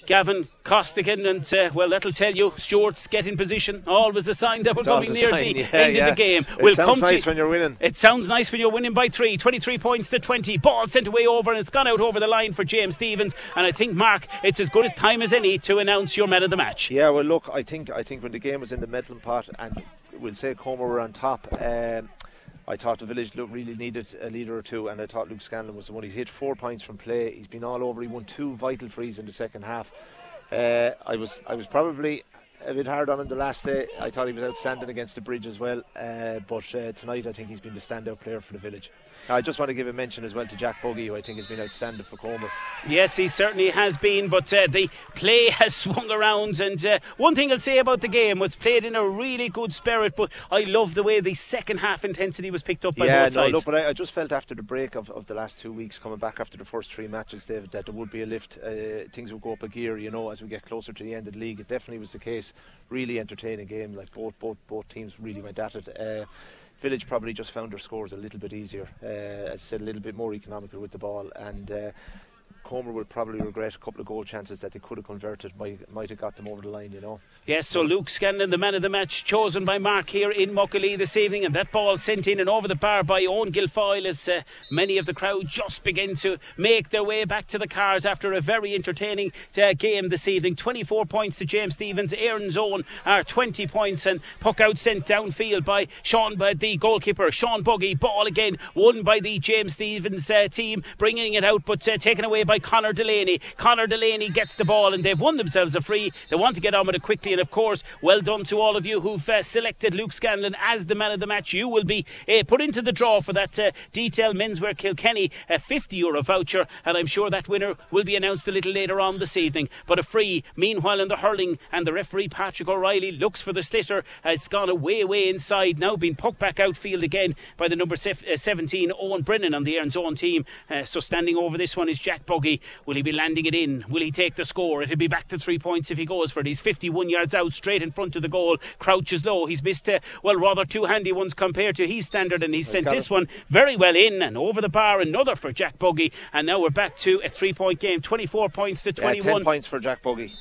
Gavin Costigan, and uh, well, that'll tell you, Stewart's get in position, always a sign that we're coming near sign. the yeah, end yeah. of the game. It we'll sounds come nice to, when you're winning. It sounds nice when you're winning by three. twenty-three points to twenty. Ball sent away over, and it's gone out over the line for James Stephens. And I think, Mark, it's as good a time as any to announce your man of the match. Yeah, well, look, I think I think when the game was in the meddling pot, and we'll say Comer were on top, um, I thought the village look really needed a leader or two, and I thought Luke Scanlon was the one. He's hit four points from play. He's been all over. He won two vital frees in the second half. Uh, I was I was probably a bit hard on him the last day. I thought he was outstanding against the Bridge as well. Uh, but uh, tonight I think he's been the standout player for the village. Now, I just want to give a mention as well to Jack Buggy, who I think has been outstanding for Comer. Yes, he certainly has been, but uh, the play has swung around, and uh, one thing I'll say about the game was played in a really good spirit, but I love the way the second half intensity was picked up by yeah, both sides. Yeah, no, look, but I, I just felt after the break of, of the last two weeks, coming back after the first three matches, David, that there would be a lift. Uh, things would go up a gear, you know, as we get closer to the end of the league. It definitely was the case. Really entertaining game, like both both both teams really went at it. Uh, Village probably just found their scores a little bit easier, uh, as I said, a little bit more economical with the ball, and uh, Comer will probably regret a couple of goal chances that they could have converted, might, might have got them over the line, you know. Yes, so Luke Scanlon, the man of the match, chosen by Mark here in Muckalee this evening, and that ball sent in and over the bar by Owen Guilfoyle as uh, many of the crowd just begin to make their way back to the cars after a very entertaining uh, game this evening. twenty-four points to James Stephens, Erin's Own are twenty points, and puck out sent downfield by Sean, by the goalkeeper, Sean Buggy. Ball again won by the James Stephens uh, team, bringing it out, but uh, taken away by by Conor Delaney. Conor Delaney gets the ball, and they've won themselves a free. They want to get on with it quickly, and of course, well done to all of you who've uh, selected Luke Scanlon as the man of the match. You will be uh, put into the draw for that uh, Detail Menswear Kilkenny a fifty euro voucher, and I'm sure that winner will be announced a little later on this evening. But a free meanwhile in the hurling, and the referee Patrick O'Reilly looks for the slitter, has gone away way inside, now being pucked back outfield again by the number seventeen Owen Brennan on the Erin's Own team. Uh, so standing over this one is Jack Buggy. Will he be landing it in? Will he take the score? It'll be back to three points if he goes for it. He's fifty-one yards out, straight in front of the goal. Crouches low. He's missed, uh, well, rather two handy ones compared to his standard, and he's sent this one very well in and over the bar. Another for Jack Buggy, and now we're back to a three-point game. twenty-four points to twenty-one. Yeah, ten points for Jack Buggy,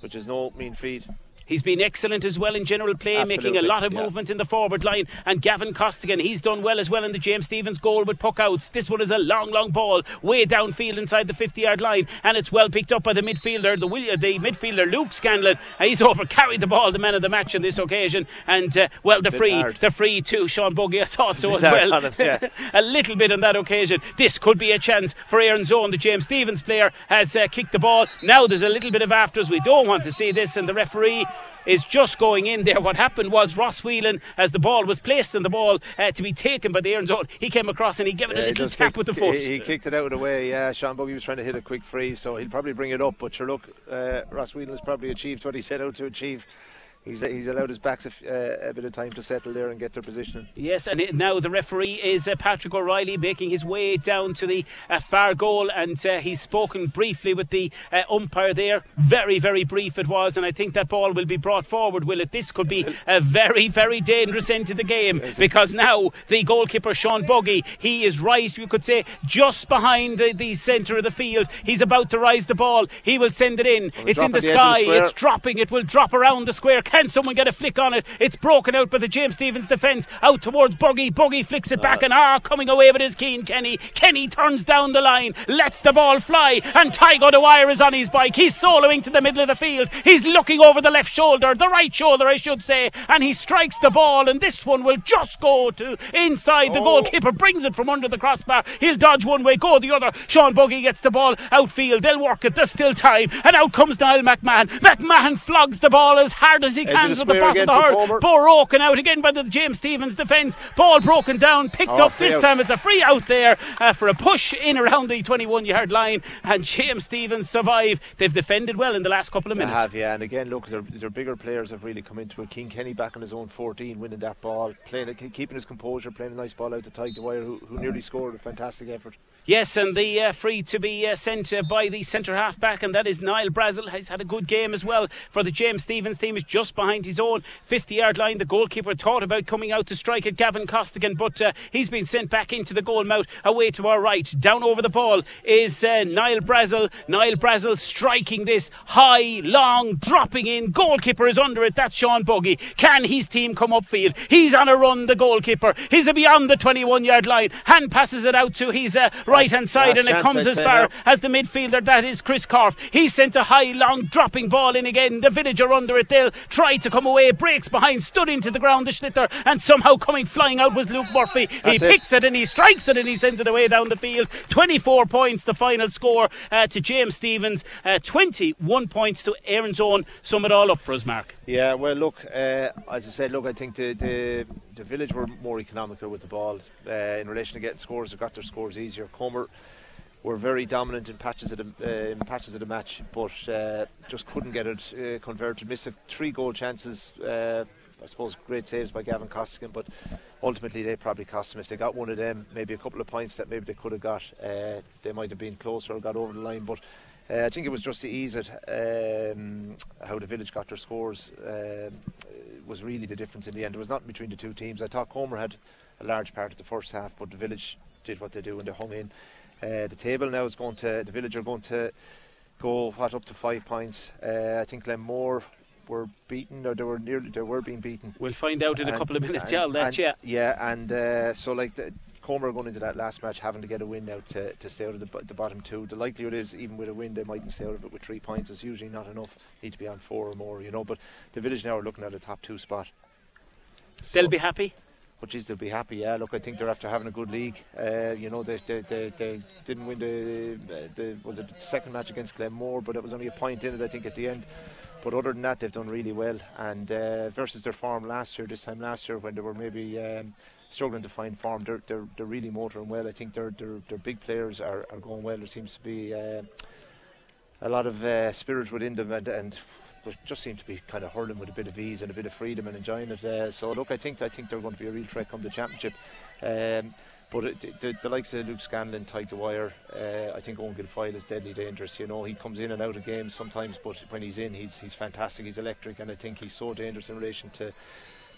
which is no mean feat. He's been excellent as well in general play, Absolutely. making a lot of yeah. movement in the forward line. And Gavin Costigan, he's done well as well in the James Stephens goal with puck outs. This one is a long, long ball way downfield inside the fifty-yard line, and it's well picked up by the midfielder, the, the midfielder Luke Scanlon. He's over carried the ball, the man of the match on this occasion. And uh, well, the free, hard. the free too, Sean Buggy. I thought so as well. Him, yeah. A little bit on that occasion. This could be a chance for Erin's Own. The James Stephens player has uh, kicked the ball. Now there's a little bit of afters. We don't want to see this, and the referee is just going in there. What happened was Ross Whelan, as the ball was placed on the ball uh, to be taken by the Erin's Own, he came across and he gave it yeah, a little tap kicked, with the foot. He, he kicked it out of the way. Yeah, Sean Buggy was trying to hit a quick free, so he'll probably bring it up. But sure, look, uh, Ross Whelan has probably achieved what he set out to achieve. He's, he's allowed his backs a, f- uh, a bit of time to settle there and get their position. Yes, and it, now the referee is uh, Patrick O'Reilly, making his way down to the uh, far goal, and uh, he's spoken briefly with the uh, umpire there. Very, very brief it was, and I think that ball will be brought forward, will it? This could be a very, very dangerous end to the game, because now the goalkeeper, Sean Buggy, he is right, you could say, just behind the, the centre of the field. He's about to rise the ball. He will send it in. Well, it's in the sky. The it's dropping. It will drop around the square. Can someone get a flick on it? It's broken out by the James Stephens defence, out towards Buggy. Buggy flicks it back, and ah, coming away with his Kian Kenny. Kenny turns down the line, lets the ball fly, and Tygo Dwyer is on his bike. He's soloing to the middle of the field. He's looking over the left shoulder, the right shoulder I should say, and he strikes the ball, and this one will just go to inside. The oh. goalkeeper brings it from under the crossbar. He'll dodge one way, go the other. Sean Buggy gets the ball outfield. They'll work it. There's still time, and out comes Niall McMahon. McMahon flogs the ball as hard as he can with the pass of the hurl. Broken out again by the James Stephens defence. Ball broken down, picked oh, up this out. time. It's a free out there uh, for a push in around the twenty-one yard line, and James Stephens survive. They've defended well in the last couple of minutes. They have, yeah. And again, look, their, their bigger players have really come into it. Kian Kenny back on his own fourteen, winning that ball, playing, keeping his composure, playing a nice ball out to Tygo Dwyer, who, who nearly scored. A fantastic effort. Yes, and the uh, free to be uh, sent uh, by the centre half back, and that is Niall Brassil. He's had a good game as well for the James Stephens team. Is just behind his own fifty yard line. The goalkeeper thought about coming out to strike at Gavin Costigan, but uh, he's been sent back into the goal mouth away to our right. Down over the ball is uh, Niall Brassil. Niall Brassil striking this high, long, dropping in. Goalkeeper is under it. That's Sean Buggy. Can his team come upfield? He's on a run, the goalkeeper. He's beyond the twenty-one yard line. Hand passes it out to his uh, right hand side, and it comes as far as the midfielder. That is Chris Corf. He sent a high, long, dropping ball in again. The Villager under it. They'll try to come away. Breaks behind, stood into the ground, the Schlitter, and somehow coming flying out was Luke Murphy. He picks it and he strikes it and he sends it away down the field. twenty-four points, the final score uh, to James Stephens. Uh, twenty-one points to Erin's Own. Sum it all up for us, Mark. Yeah, well, look, uh, as I said, look, I think the, the, the Village were more economical with the ball uh, in relation to getting scores. They got their scores easier. Comer were very dominant in patches of the, uh, in patches of the match, but uh, just couldn't get it uh, converted. Missed three goal chances. Uh, I suppose great saves by Gavin Costigan, but ultimately they probably cost them. If they got one of them, maybe a couple of points that maybe they could have got, uh, they might have been closer or got over the line. But uh, I think it was just the ease at um, how the Village got their scores uh, was really the difference in the end. It was not between the two teams. I thought Comer had a large part of the first half, but the Village did what they do and they hung in. Uh, the table now is going to, the Village are going to go what up to five points. Uh, I think Glenmore were beaten, or they were nearly, they were being beaten. We'll find out in and, a couple of minutes, and, yeah, and, yeah. Yeah, and uh, so like the, Comer going into that last match having to get a win now to, to stay out of the, the bottom two. The likelihood is, even with a win, they mightn't stay out of it with three points. It's usually not enough. Need to be on four or more, you know. But the Village now are looking at a top two spot. So they'll be happy. But geez, they'll be happy, yeah. Look, I think they're after having a good league. Uh, you know, they, they they they didn't win the the was it the second match against Glenmore, but it was only a point in it, I think, at the end. But other than that, they've done really well. And uh, versus their form last year, this time last year when they were maybe um, struggling to find form, they're they're, they're really motoring well. I think their their their big players are, are going well. There seems to be uh, a lot of uh, spirit within them, and. and But just seem to be kind of hurling with a bit of ease and a bit of freedom and enjoying it. Uh, so look, I think I think they're going to be a real threat come the championship. Um, but it, the, the, the likes of Luke Scanlon, Tygo Dwyer, uh, I think Owen Guilfoyle is deadly dangerous. You know, he comes in and out of games sometimes, but when he's in, he's he's fantastic. He's electric, and I think he's so dangerous in relation to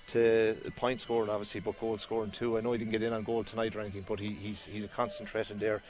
to point scoring, obviously, but goal scoring too. I know he didn't get in on goal tonight or anything, but he, he's he's a constant threat in there.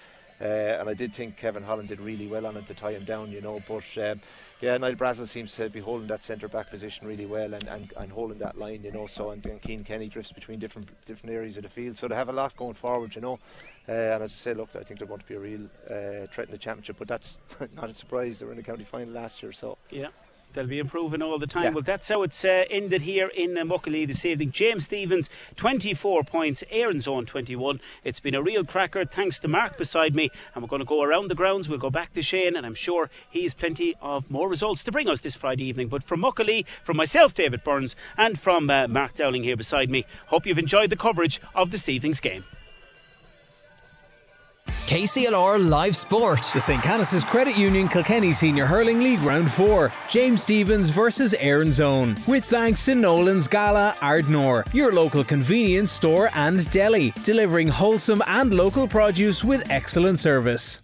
Uh, and I did think Kevin Holland did really well on it to tie him down, you know. But um, yeah, Niall Brassil seems to be holding that centre back position really well, and, and, and holding that line, you know. So and, and Kian Kenny drifts between different different areas of the field, so they have a lot going forward, you know. Uh, and as I say, look, I think they're going to be a real uh, threat in the championship. But that's not a surprise. They were in the county final last year, so yeah. They'll be improving all the time. Yeah. Well, that's how it's uh, ended here in uh, Muckalee this evening. James Stephens, twenty-four points. Erin's Own, twenty-one. It's been a real cracker. Thanks to Mark beside me. And we're going to go around the grounds. We'll go back to Shane. And I'm sure he has plenty of more results to bring us this Friday evening. But from Muckalee, from myself, David Burns, and from uh, Mark Dowling here beside me, hope you've enjoyed the coverage of this evening's game. K C L R Live Sport. The Saint Canice's Credit Union Kilkenny Senior Hurling League Round four. James Stephens versus Erin's Own. With thanks to Nolan's Gala, Ardnore, your local convenience store and deli. Delivering wholesome and local produce with excellent service.